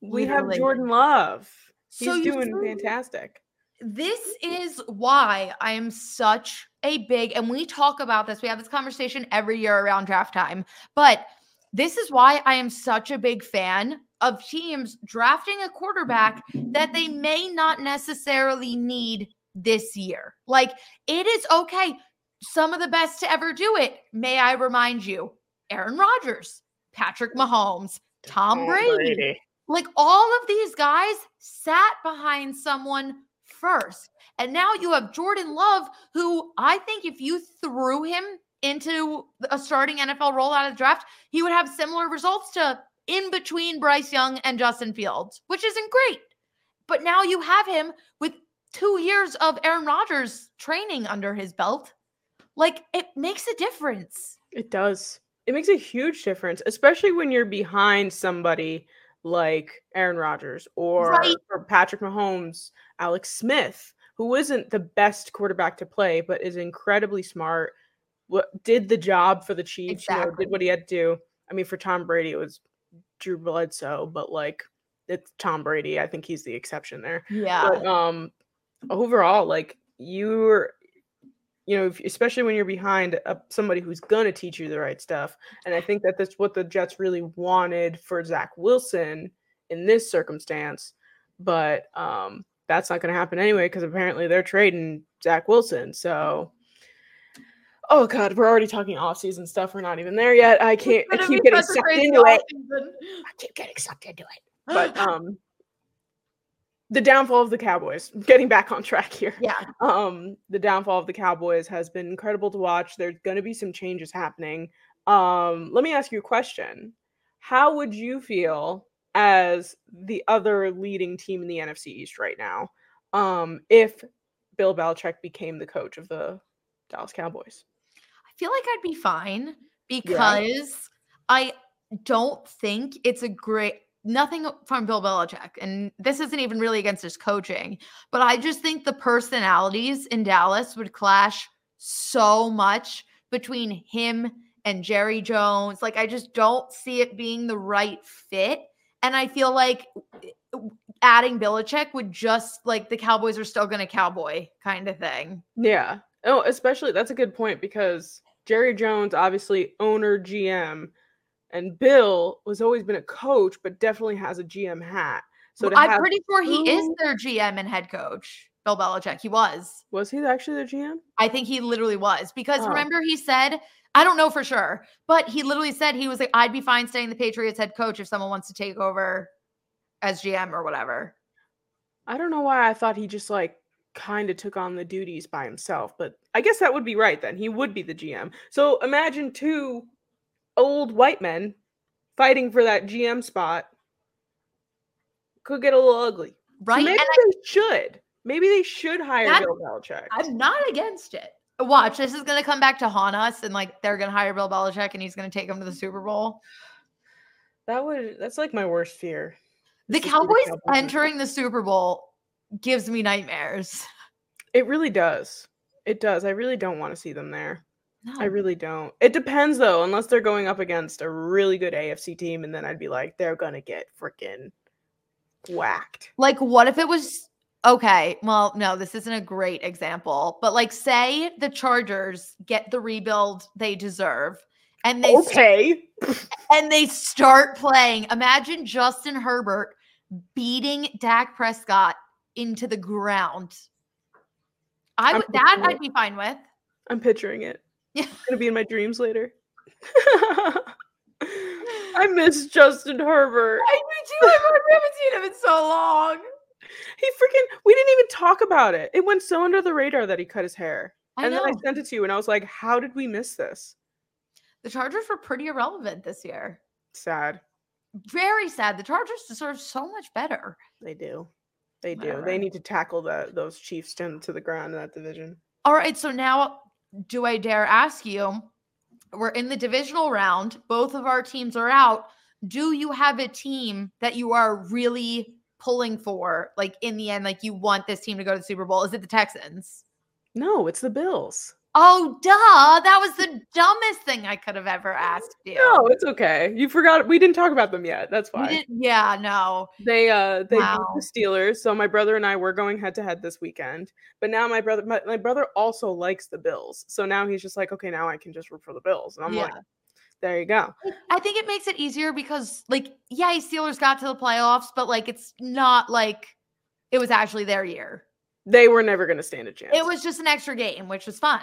we Literally. have Jordan Love. He's so doing do. fantastic. This is why I am such a big, and we talk about this. We have this conversation every year around draft time, but this is why I am such a big fan of teams drafting a quarterback that they may not necessarily need this year. Like, it is okay. Some of the best to ever do it, may I remind you, Aaron Rodgers, Patrick Mahomes, Tom Brady. Brady. Like, all of these guys sat behind someone first. And now you have Jordan Love, who I think if you threw him into a starting N F L role out of the draft, he would have similar results to in between Bryce Young and Justin Fields, which isn't great. But now you have him with two years of Aaron Rodgers training under his belt. Like, it makes a difference. It does. It makes a huge difference, especially when you're behind somebody like Aaron Rodgers or, right. or Patrick Mahomes, Alex Smith, who isn't the best quarterback to play, but is incredibly smart, did the job for the Chiefs, exactly. you know, did what he had to do. I mean, for Tom Brady, it was Drew Bledsoe, but, like, it's Tom Brady. I think he's the exception there. Yeah. But um, overall, like, you're, you know, especially when you're behind a, somebody who's going to teach you the right stuff. And I think that that's what the Jets really wanted for Zach Wilson in this circumstance. But um that's not going to happen anyway, because apparently they're trading Zach Wilson. So, oh God, we're already talking off-season stuff. We're not even there yet. I can't. I keep getting sucked into it. I keep getting sucked into it. But um, the downfall of the Cowboys. Getting back on track here. Yeah. Um, the downfall of the Cowboys has been incredible to watch. There's going to be some changes happening. Um, let me ask you a question. How would you feel as the other leading team in the N F C East right now, um, if Bill Belichick became the coach of the Dallas Cowboys? I feel like I'd be fine because yeah. I don't think it's a great – nothing from Bill Belichick. And this isn't even really against his coaching. But I just think the personalities in Dallas would clash so much between him and Jerry Jones. Like, I just don't see it being the right fit. And I feel like adding Belichick would just, like, the Cowboys are still going to cowboy kind of thing. Yeah. Oh, especially, that's a good point, because Jerry Jones, obviously owner, G M, and Bill has always been a coach, but definitely has a G M hat. So well, I'm have- pretty sure he Ooh. is their G M and head coach, Bill Belichick. He was. Was he actually their G M? I think he literally was, because oh. remember he said, I don't know for sure, but he literally said, he was like, I'd be fine staying the Patriots head coach if someone wants to take over as G M or whatever. I don't know why I thought he just like kind of took on the duties by himself, but I guess that would be right then. He would be the G M. So imagine two old white men fighting for that G M spot. Could get a little ugly. Right. So maybe and they I, should. Maybe they should hire Bill Belichick. I'm not against it. Watch, this is going to come back to haunt us, and like they're going to hire Bill Belichick and he's going to take him to the Super Bowl. That would, that's like my worst fear. The Cowboys, the Cowboys entering the Super Bowl gives me nightmares. It really does. It does. I really don't want to see them there. No. I really don't. It depends, though, unless they're going up against a really good A F C team, and then I'd be like, they're going to get freaking whacked. Like, what if it was... Okay, well, no, this isn't a great example, but like, say the Chargers get the rebuild they deserve, and they okay, st- and they start playing. Imagine Justin Herbert beating Dak Prescott into the ground. I would that I'd be fine with. I'm picturing it. Yeah, it's gonna be in my dreams later. I miss Justin Herbert. I do too. I haven't seen him in so long. He freaking, we didn't even talk about it. It went so under the radar that he cut his hair. I and know. Then I sent it to you and I was like, how did we miss this? The Chargers were pretty irrelevant this year. Sad. Very sad. The Chargers deserve so much better. They do. They do. Whatever. They need to tackle the, those Chiefs down to the ground in that division. All right. So now, do I dare ask you, we're in the divisional round. Both of our teams are out. Do you have a team that you are really pulling for, like, in the end, like, you want this team to go to the Super Bowl? Is it the Texans? No, it's the Bills. Oh, duh. That was the dumbest thing I could have ever asked you. No, it's okay. You forgot. We didn't talk about them yet. That's fine. Yeah, no. They uh they wow. beat the Steelers, so my brother and I were going head to head this weekend. But now my brother my, my brother also likes the Bills. So now he's just like, okay, now I can just root for the Bills. And I'm yeah. like, there you go. I think it makes it easier because, like, yeah, Steelers got to the playoffs, but, like, it's not like it was actually their year. They were never going to stand a chance. It was just an extra game, which was fun.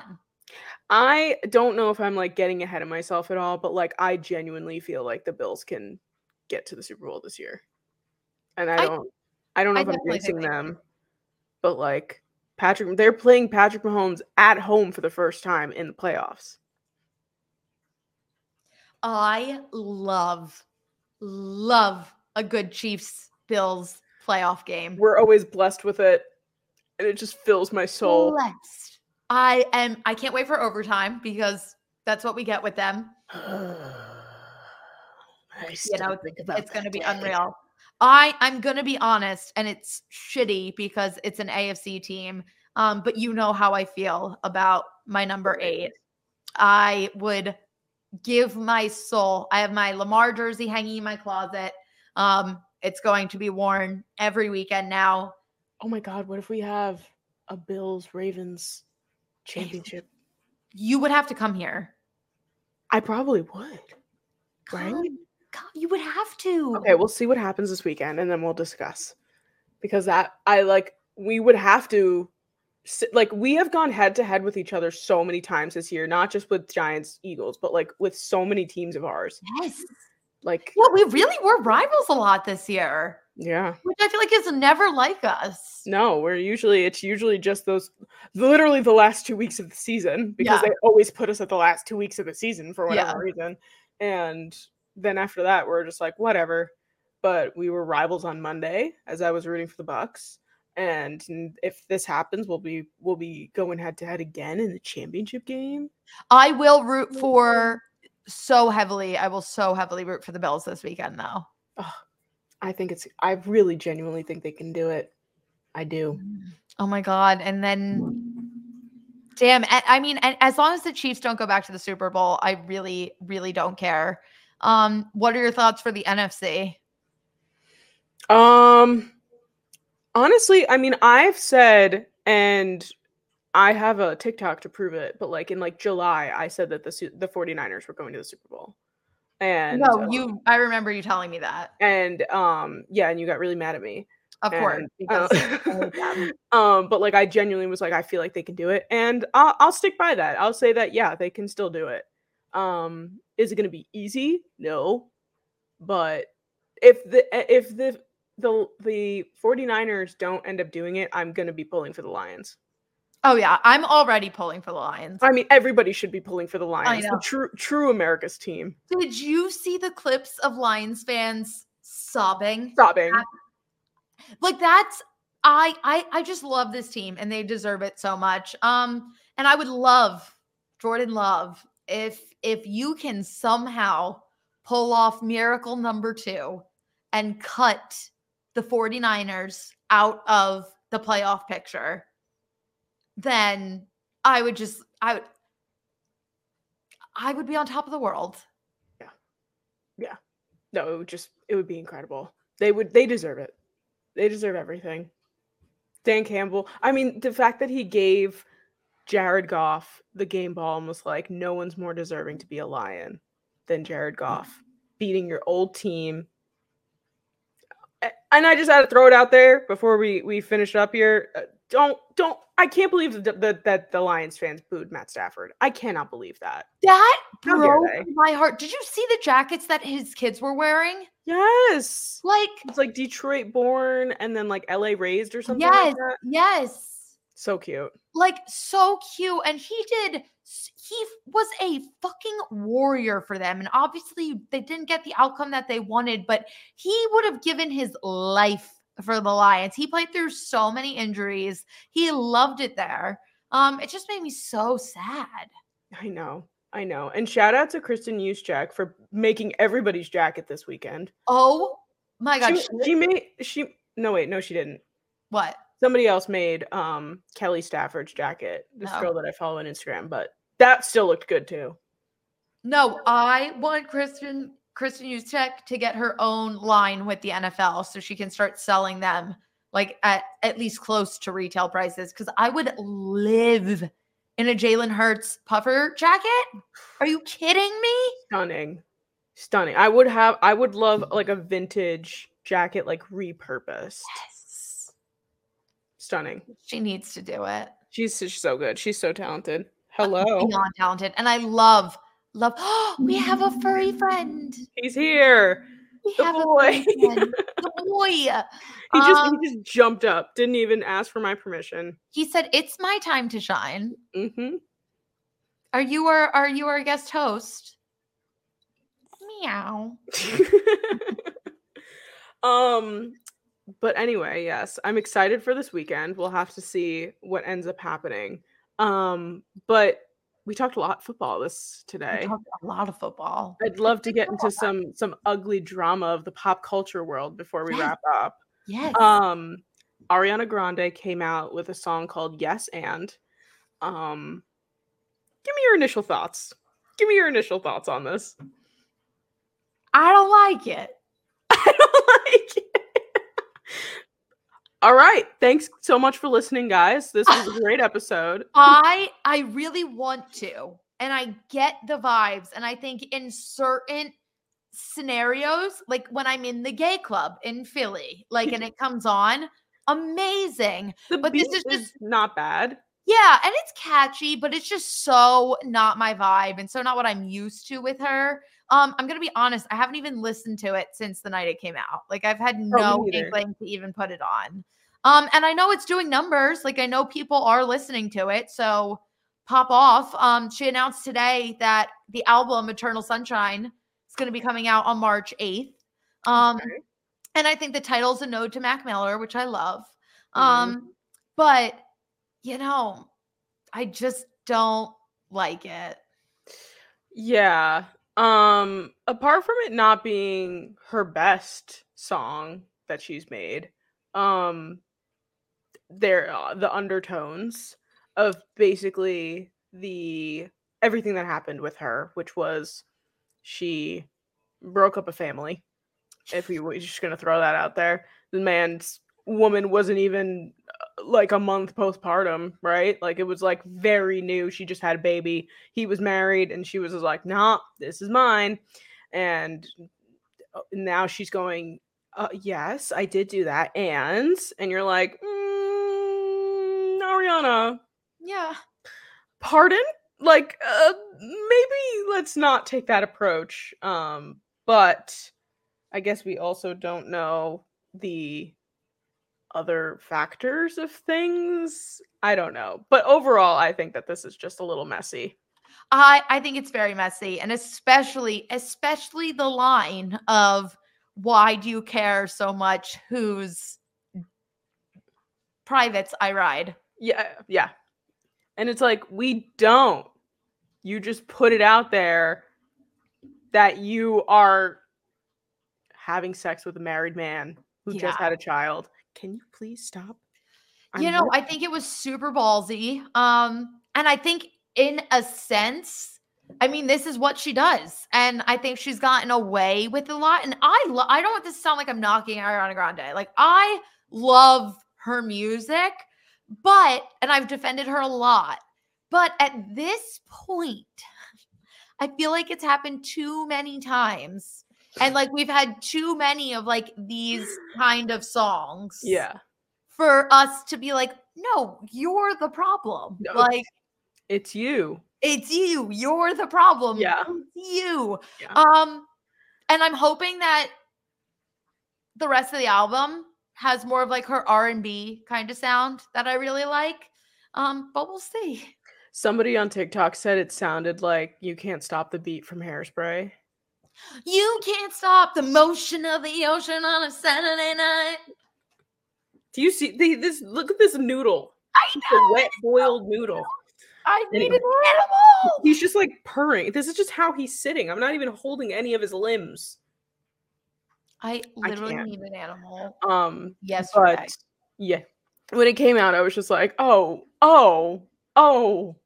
I don't know if I'm, like, getting ahead of myself at all, but, like, I genuinely feel like the Bills can get to the Super Bowl this year. And I don't I, I don't know I if I'm jinxing them, but, like, Patrick, they're playing Patrick Mahomes at home for the first time in the playoffs. I love, love a good Chiefs-Bills playoff game. We're always blessed with it, and it just fills my soul. Blessed. I am. I can't wait for overtime because that's what we get with them. I still you know, think about it's going to be unreal. I, I'm going to be honest, and it's shitty because it's an A F C team, um, but you know how I feel about my number eight. I would... give my soul. I have my Lamar jersey hanging in my closet. Um, it's going to be worn every weekend now. Oh my God, what if we have a Bills Ravens championship? You would have to come here. I probably would. Come, right? Come, you would have to. Okay, we'll see what happens this weekend and then we'll discuss. Because that I like we would have to Like, we have gone head-to-head with each other so many times this year, not just with Giants, Eagles, but, like, with so many teams of ours. Yes. Like, well, we really were rivals a lot this year. Yeah. Which I feel like is never like us. No, we're usually, it's usually just those, literally the last two weeks of the season, because yeah. they always put us at the last two weeks of the season for whatever yeah. reason. And then after that, we're just like, whatever. But we were rivals on Monday, as I was rooting for the Bucks. And if this happens, we'll be we'll be going head to head again in the championship game. I will root for so heavily. I will so heavily root for the Bills this weekend, though. Oh, I think it's. I really genuinely think they can do it. I do. Oh my God! And then, damn. I mean, as long as the Chiefs don't go back to the Super Bowl, I really, really don't care. Um, what are your thoughts for the N F C? Um. Honestly, I mean, I've said, and I have a TikTok to prove it, but like in like July, I said that the the 49ers were going to the Super Bowl. And no, um, you, I remember you telling me that. And um, yeah, and you got really mad at me. Of and, course. Because uh, um, but like, I genuinely was like, I feel like they can do it. And I'll, I'll stick by that. I'll say that, yeah, they can still do it. Um, is it going to be easy? No. But if the, if the, The the 49ers don't end up doing it, I'm going to be pulling for the Lions. Oh, yeah. I'm already pulling for the Lions. I mean, everybody should be pulling for the Lions. The true, true America's team. Did you see the clips of Lions fans sobbing? Sobbing. Like, that's – I I I just love this team, and they deserve it so much. Um, and I would love, Jordan Love, if if you can somehow pull off miracle number two and cut – the 49ers out of the playoff picture, then I would just, I would, I would be on top of the world. Yeah. Yeah. No, it would just, it would be incredible. They would, they deserve it. They deserve everything. Dan Campbell. I mean, the fact that he gave Jared Goff the game ball and was like, no one's more deserving to be a Lion than Jared Goff, beating your old team. And I just had to throw it out there before we, we finish up here. Uh, don't, don't, I can't believe that the, that the Lions fans booed Matt Stafford. I cannot believe that. That broke my heart. Did you see the jackets that his kids were wearing? Yes. Like, it's like Detroit born and then like L A raised or something. Yes. Like that. Yes. So cute. Like, so cute. And he did, he was a fucking warrior for them. And obviously they didn't get the outcome that they wanted, but he would have given his life for the Lions. He played through so many injuries. He loved it there. Um, it just made me so sad. I know. I know. And shout out to Kristen Juszczyk for making everybody's jacket this weekend. Oh my God. She, she, she made, she, no, wait, no, she didn't. What? Somebody else made um, Kelly Stafford's jacket, this oh. girl that I follow on Instagram, but that still looked good too. No, I want Kristen Kristen Juszczyk to get her own line with the N F L so she can start selling them like at, at least close to retail prices, because I would live in a Jalen Hurts puffer jacket. Are you kidding me? Stunning. Stunning. I would have, I would love like a vintage jacket, like repurposed. Yes. Stunning. She needs to do it. She's, she's so good. She's so talented. Hello. Beyond talented. And I love, love. Oh, we have a furry friend. He's here. We the have boy. A furry friend. The boy. He just, um, he just jumped up. Didn't even ask for my permission. He said, "It's my time to shine." Mm-hmm. Are you our Are you our guest host? Meow. um. But anyway, yes, I'm excited for this weekend. We'll have to see what ends up happening. Um, but we talked a lot of football this today. We talked a lot of football. I'd love to get into some some ugly drama of the pop culture world before we yes. wrap up. Yes. Um, Ariana Grande came out with a song called Yes And. Um, give me your initial thoughts. Give me your initial thoughts on this. I don't like it. I don't like it. All right. Thanks so much for listening, guys. This was a great episode. I I really want to, and I get the vibes. And I think in certain scenarios, like when I'm in the gay club in Philly, like, and it comes on, amazing. The but this is just not bad. Yeah. And it's catchy, but it's just so not my vibe and so not what I'm used to with her. Um, I'm going to be honest. I haven't even listened to it since the night it came out. Like, I've had no inkling to even put it on. Um, and I know it's doing numbers. Like, I know people are listening to it. So pop off. Um, she announced today that the album Eternal Sunshine is going to be coming out on March eighth. Um, okay. And I think the title's a nod to Mac Miller, which I love. Um, mm-hmm. But, you know, I just don't like it. Yeah. Um, apart from it not being her best song that she's made, um, there uh, the undertones of basically the everything that happened with her, which was she broke up a family. If we were just going to throw that out there, the man's woman wasn't even like a month postpartum, right? Like it was like very new. She just had a baby. He was married and she was like, nah, this is mine. And now she's going, uh, yes, I did do that. And, and you're like, mm, Ariana. Yeah. Pardon? Like, uh, maybe let's not take that approach. Um, but I guess we also don't know the other factors of things. I don't know. But overall, I think that this is just a little messy. I, I think it's very messy. And especially, especially the line of why do you care so much whose privates I ride? Yeah. Yeah. And it's like, we don't. You just put it out there that you are having sex with a married man who yeah. just had a child. Can you please stop? I'm you know, not- I think it was super ballsy. Um, and I think in a sense, I mean, this is what she does. And I think she's gotten away with a lot. And I lo- I don't want this to sound like I'm knocking Ariana Grande. Like, I love her music, but, and I've defended her a lot, but at this point, I feel like it's happened too many times. And, like, we've had too many of, like, these kind of songs. Yeah. For us to be like, no, you're the problem. No, like, it's you. It's you. You're the problem. Yeah. It's you. Yeah. Um, and I'm hoping that the rest of the album has more of, like, her R and B kind of sound that I really like. Um, but we'll see. Somebody on TikTok said it sounded like You Can't Stop the Beat from Hairspray. You can't stop the motion of the ocean on a Saturday night. Do you see the, this? Look at this noodle. I know. It's a wet boiled noodle. I need anyway. An animal. He's just like purring. This is just how he's sitting. I'm not even holding any of his limbs. I literally I need an animal. Um. Yes. But yeah, when it came out, I was just like, oh, oh, oh,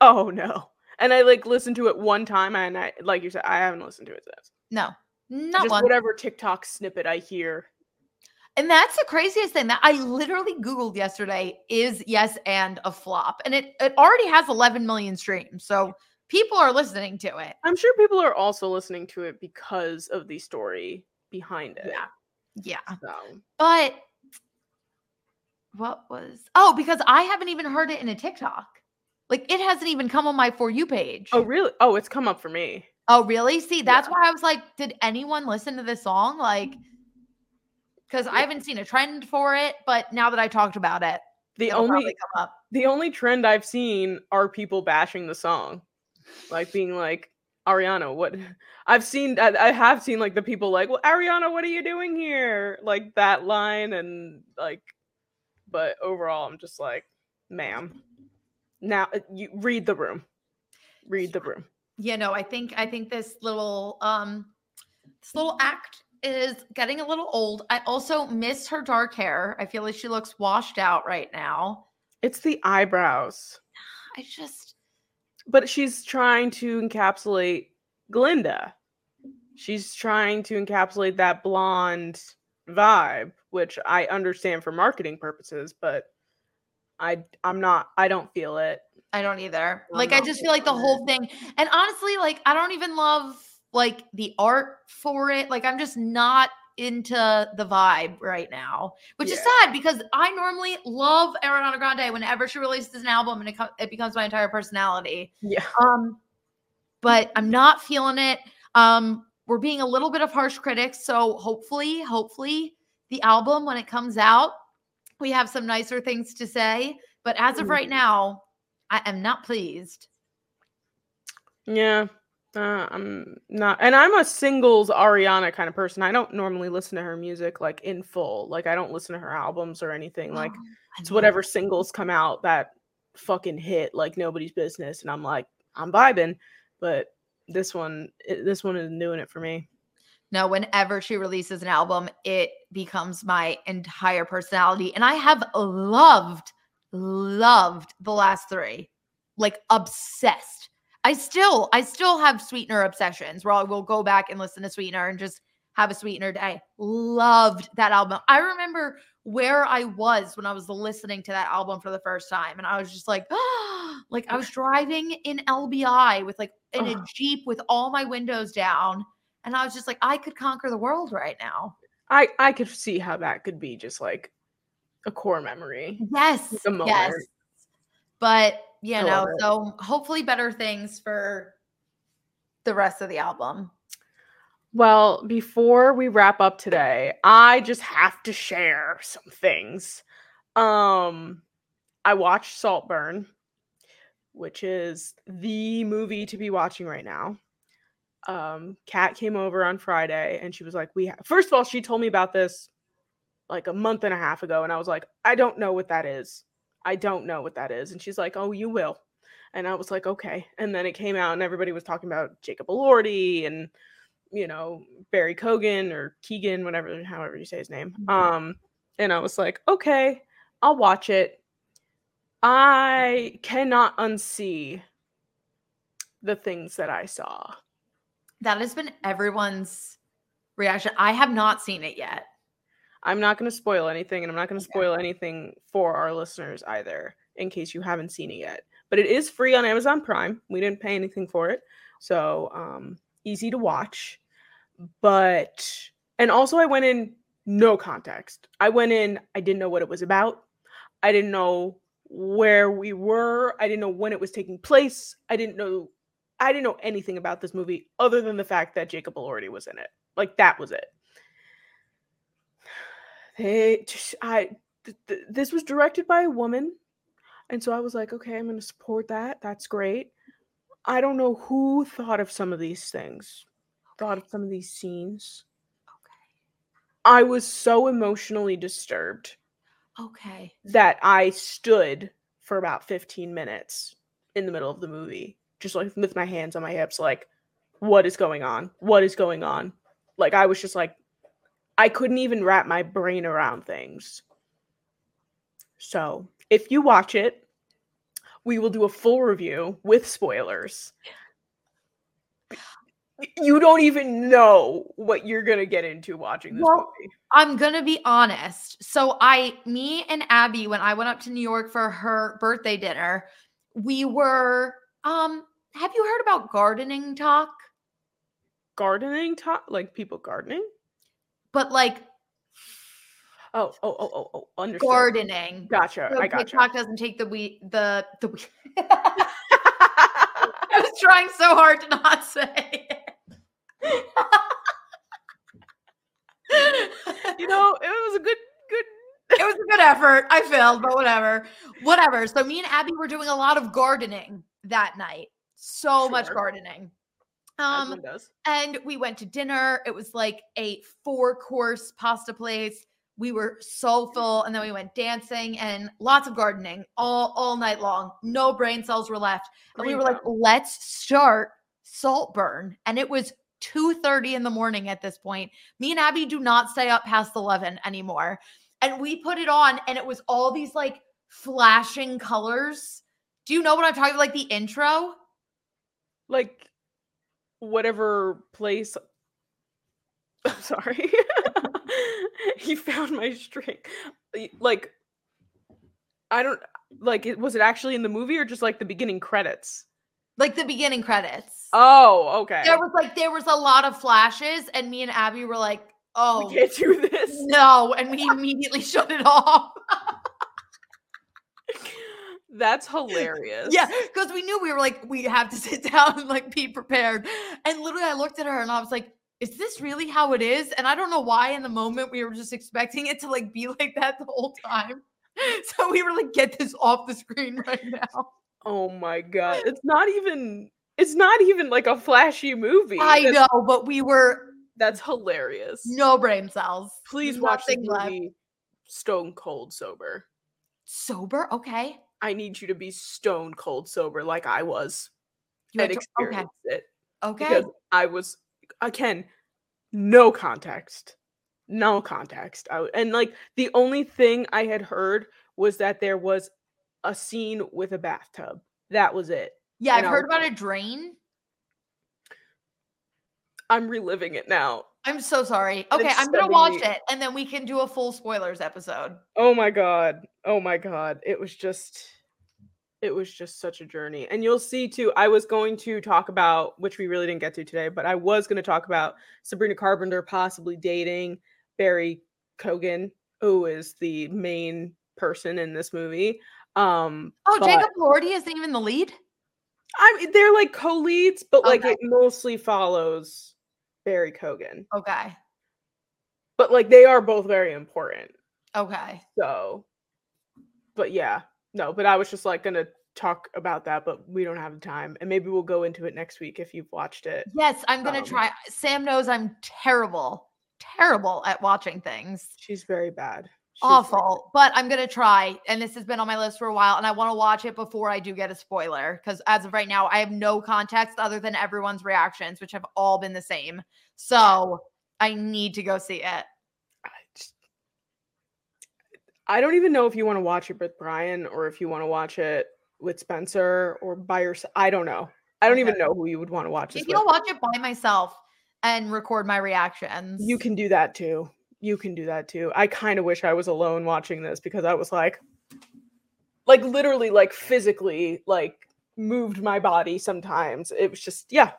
oh no. And I, like, listened to it one time, and I, like you said, I haven't listened to it since. No, not just one. Whatever TikTok snippet I hear. And that's the craziest thing that I literally Googled yesterday is Yes And a flop. And it, it already has eleven million streams, so people are listening to it. I'm sure people are also listening to it because of the story behind it. Yeah. Yeah. So. But what was – oh, because I haven't even heard it in a TikTok. Like, it hasn't even come on my For You page. Oh, really? Oh, it's come up for me. Oh, really? See, that's yeah. why I was like, did anyone listen to this song? Like, because yeah. I haven't seen a trend for it, but now that I talked about it, the only come up. The only trend I've seen are people bashing the song. Like, being like, Ariana, what? I've seen, I, I have seen, like, the people like, well, Ariana, what are you doing here? Like, that line and, like, but overall, I'm just like, ma'am. Now you read the room, read the room. Yeah, no, I think I think this little um, this little act is getting a little old. I also miss her dark hair. I feel like she looks washed out right now. It's the eyebrows. I just. But she's trying to encapsulate Glinda. She's trying to encapsulate that blonde vibe, which I understand for marketing purposes, but. I, I'm not, I don't feel it. I don't either. I'm like, I just feel like the whole thing. And honestly, like, I don't even love like the art for it. Like, I'm just not into the vibe right now, which yeah. is sad because I normally love Ariana Grande whenever she releases an album and it, co- it becomes my entire personality. Yeah. Um, but I'm not feeling it. Um, we're being a little bit of harsh critics. So hopefully, hopefully the album, when it comes out, we have some nicer things to say, but as of right now, I am not pleased. Yeah. Uh, I'm not, and I'm a singles Ariana kind of person. I don't normally listen to her music like in full. Like I don't listen to her albums or anything. Like oh, it's whatever singles come out that fucking hit like nobody's business. And I'm like, I'm vibing, but this one, it, this one is doing it for me. No, whenever she releases an album, it becomes my entire personality, and I have loved, loved the last three, like obsessed. I still, I still have Sweetener obsessions where I will go back and listen to Sweetener and just have a Sweetener day. Loved that album. I remember where I was when I was listening to that album for the first time. And I was just like, oh, like I was driving in L B I with like in a Jeep with all my windows down. And I was just like, I could conquer the world right now. I, I could see how that could be just like a core memory. Yes. Like a moment. Yes. But you know, so hopefully better things for the rest of the album. Well, before we wrap up today, I just have to share some things. Um, I watched Saltburn, which is the movie to be watching right now. Um, Kat came over on Friday and she was like, we ha-. First of all, she told me about this like a month and a half ago. And I was like, I don't know what that is. I don't know what that is. And she's like, oh, you will. And I was like, okay. And then it came out and everybody was talking about Jacob Elordi and, you know, Barry Keoghan or Keegan, whatever, however you say his name. Um, and I was like, okay, I'll watch it. I cannot unsee the things that I saw. That has been everyone's reaction. I have not seen it yet. I'm not going to spoil anything, and I'm not going to spoil anything for our listeners either, in case you haven't seen it yet. But it is free on Amazon Prime. We didn't pay anything for it, so um, easy to watch. But and also, I went in no context. I went in. I didn't know what it was about. I didn't know where we were. I didn't know when it was taking place. I didn't know. I didn't know anything about this movie other than the fact that Jacob Elordi was in it. Like that was it. They, I, th- th- this was directed by a woman, and so I was like, okay, I'm going to support that. That's great. I don't know who thought of some of these things, okay. thought of some of these scenes. Okay. I was so emotionally disturbed. Okay. That I stood for about fifteen minutes in the middle of the movie, just like with my hands on my hips, like, what is going on? What is going on? Like, I was just like, I couldn't even wrap my brain around things. So if you watch it, we will do a full review with spoilers. You don't even know what you're going to get into watching this well, movie. I'm going to be honest. So I, me and Abby, when I went up to New York for her birthday dinner, we were, um, have you heard about gardening talk? Gardening talk? Like people gardening? But like, oh, oh, oh, oh, oh, understood. Gardening. Gotcha. So I gotcha. TikTok doesn't take the we the the. We- I was trying so hard to not say it. You know, it was a good, good. It was a good effort. I failed, but whatever, whatever. So me and Abby were doing a lot of gardening that night. So sure. much gardening. Um, and we went to dinner. It was like a four course pasta place. We were so full. And then we went dancing and lots of gardening all, all night long. No brain cells were left. And we were like, let's start Saltburn. And it was two thirty in the morning at this point. Me and Abby do not stay up past eleven anymore. And we put it on and it was all these like flashing colors. Do you know what I'm talking about? Like the intro? Like whatever place I'm sorry he found my string like I don't like it was it actually in the movie or just like the beginning credits like the beginning credits oh okay there was like there was a lot of flashes and me and Abby were like oh we can't do this no and we immediately shut it off. That's hilarious. Yeah, because we knew we were like, we have to sit down and like be prepared. And literally I looked at her and I was like, is this really how it is? And I don't know why in the moment we were just expecting it to like be like that the whole time. So we were like, get this off the screen right now. Oh my God. It's not even, It's not even like a flashy movie. I that's, know, but we were. That's hilarious. No brain cells. Please watch the movie left. Stone Cold Sober. Sober? Okay. I need you to be stone cold sober like I was. You and experience okay. it. Okay. Because I was, again, no context. No context. I, and like the only thing I had heard was that there was a scene with a bathtub. That was it. Yeah, and I've heard was, about a drain. I'm reliving it now. I'm so sorry. Okay, it's I'm going to watch it and then we can do a full spoilers episode. Oh my God. Oh my God. It was just, it was just such a journey. And you'll see too, I was going to talk about, which we really didn't get to today, but I was going to talk about Sabrina Carpenter possibly dating Barry Keoghan, who is the main person in this movie. Um, oh, but- Jacob Elordi isn't even the lead? I mean, they're like co-leads, but like okay. It mostly follows Barry Keoghan. Okay. But like they are both very important. Okay. So, but yeah, no, but I was just like going to talk about that, but we don't have the time. And maybe we'll go into it next week if you've watched it. Yes, I'm going to um, try. Sam knows I'm terrible, terrible at watching things. She's very bad. She's awful, but I'm going to try. And this has been on my list for a while and I want to watch it before I do get a spoiler. Cause as of right now, I have no context other than everyone's reactions, which have all been the same. So I need to go see it. I, just, I don't even know if you want to watch it with Brian or if you want to watch it with Spencer or by yourself. I don't know. I don't okay. even know who you would want to watch it. If you don't watch it by myself and record my reactions. You can do that too. You can do that too. I kind of wish I was alone watching this because I was like, like literally like physically like moved my body sometimes. It was just, yeah.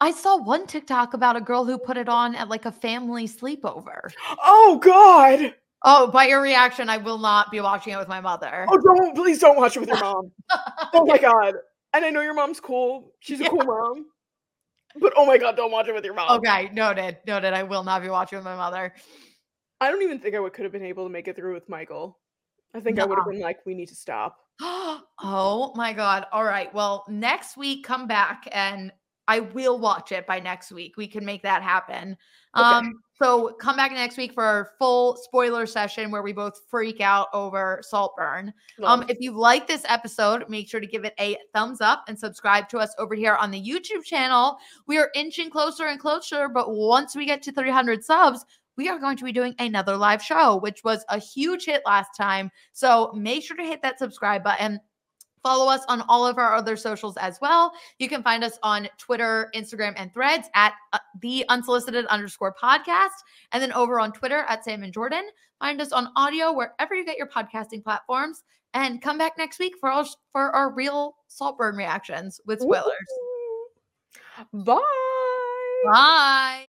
I saw one TikTok about a girl who put it on at like a family sleepover. Oh God. Oh, by your reaction, I will not be watching it with my mother. Oh, don't, please don't watch it with your mom. Oh my God. And I know your mom's cool. She's yeah. a cool mom. But oh my God, don't watch it with your mom. Okay, noted, noted. I will not be watching with my mother. I don't even think I would could have been able to make it through with Michael. I think no. I would have been like, we need to stop. Oh my God. All right. Well, next week, come back and I will watch it by next week. We can make that happen. Okay. Um, so come back next week for our full spoiler session where we both freak out over Saltburn. Um, if you like this episode, make sure to give it a thumbs up and subscribe to us over here on the YouTube channel. We are inching closer and closer, but once we get to three hundred subs, we are going to be doing another live show, which was a huge hit last time. So make sure to hit that subscribe button. Follow us on all of our other socials as well. You can find us on Twitter, Instagram, and Threads at uh, the unsolicited underscore podcast. And then over on Twitter at Sam and Jordan. Find us on audio wherever you get your podcasting platforms. And come back next week for, all, for our real Saltburn reactions with spoilers. Ooh. Bye. Bye.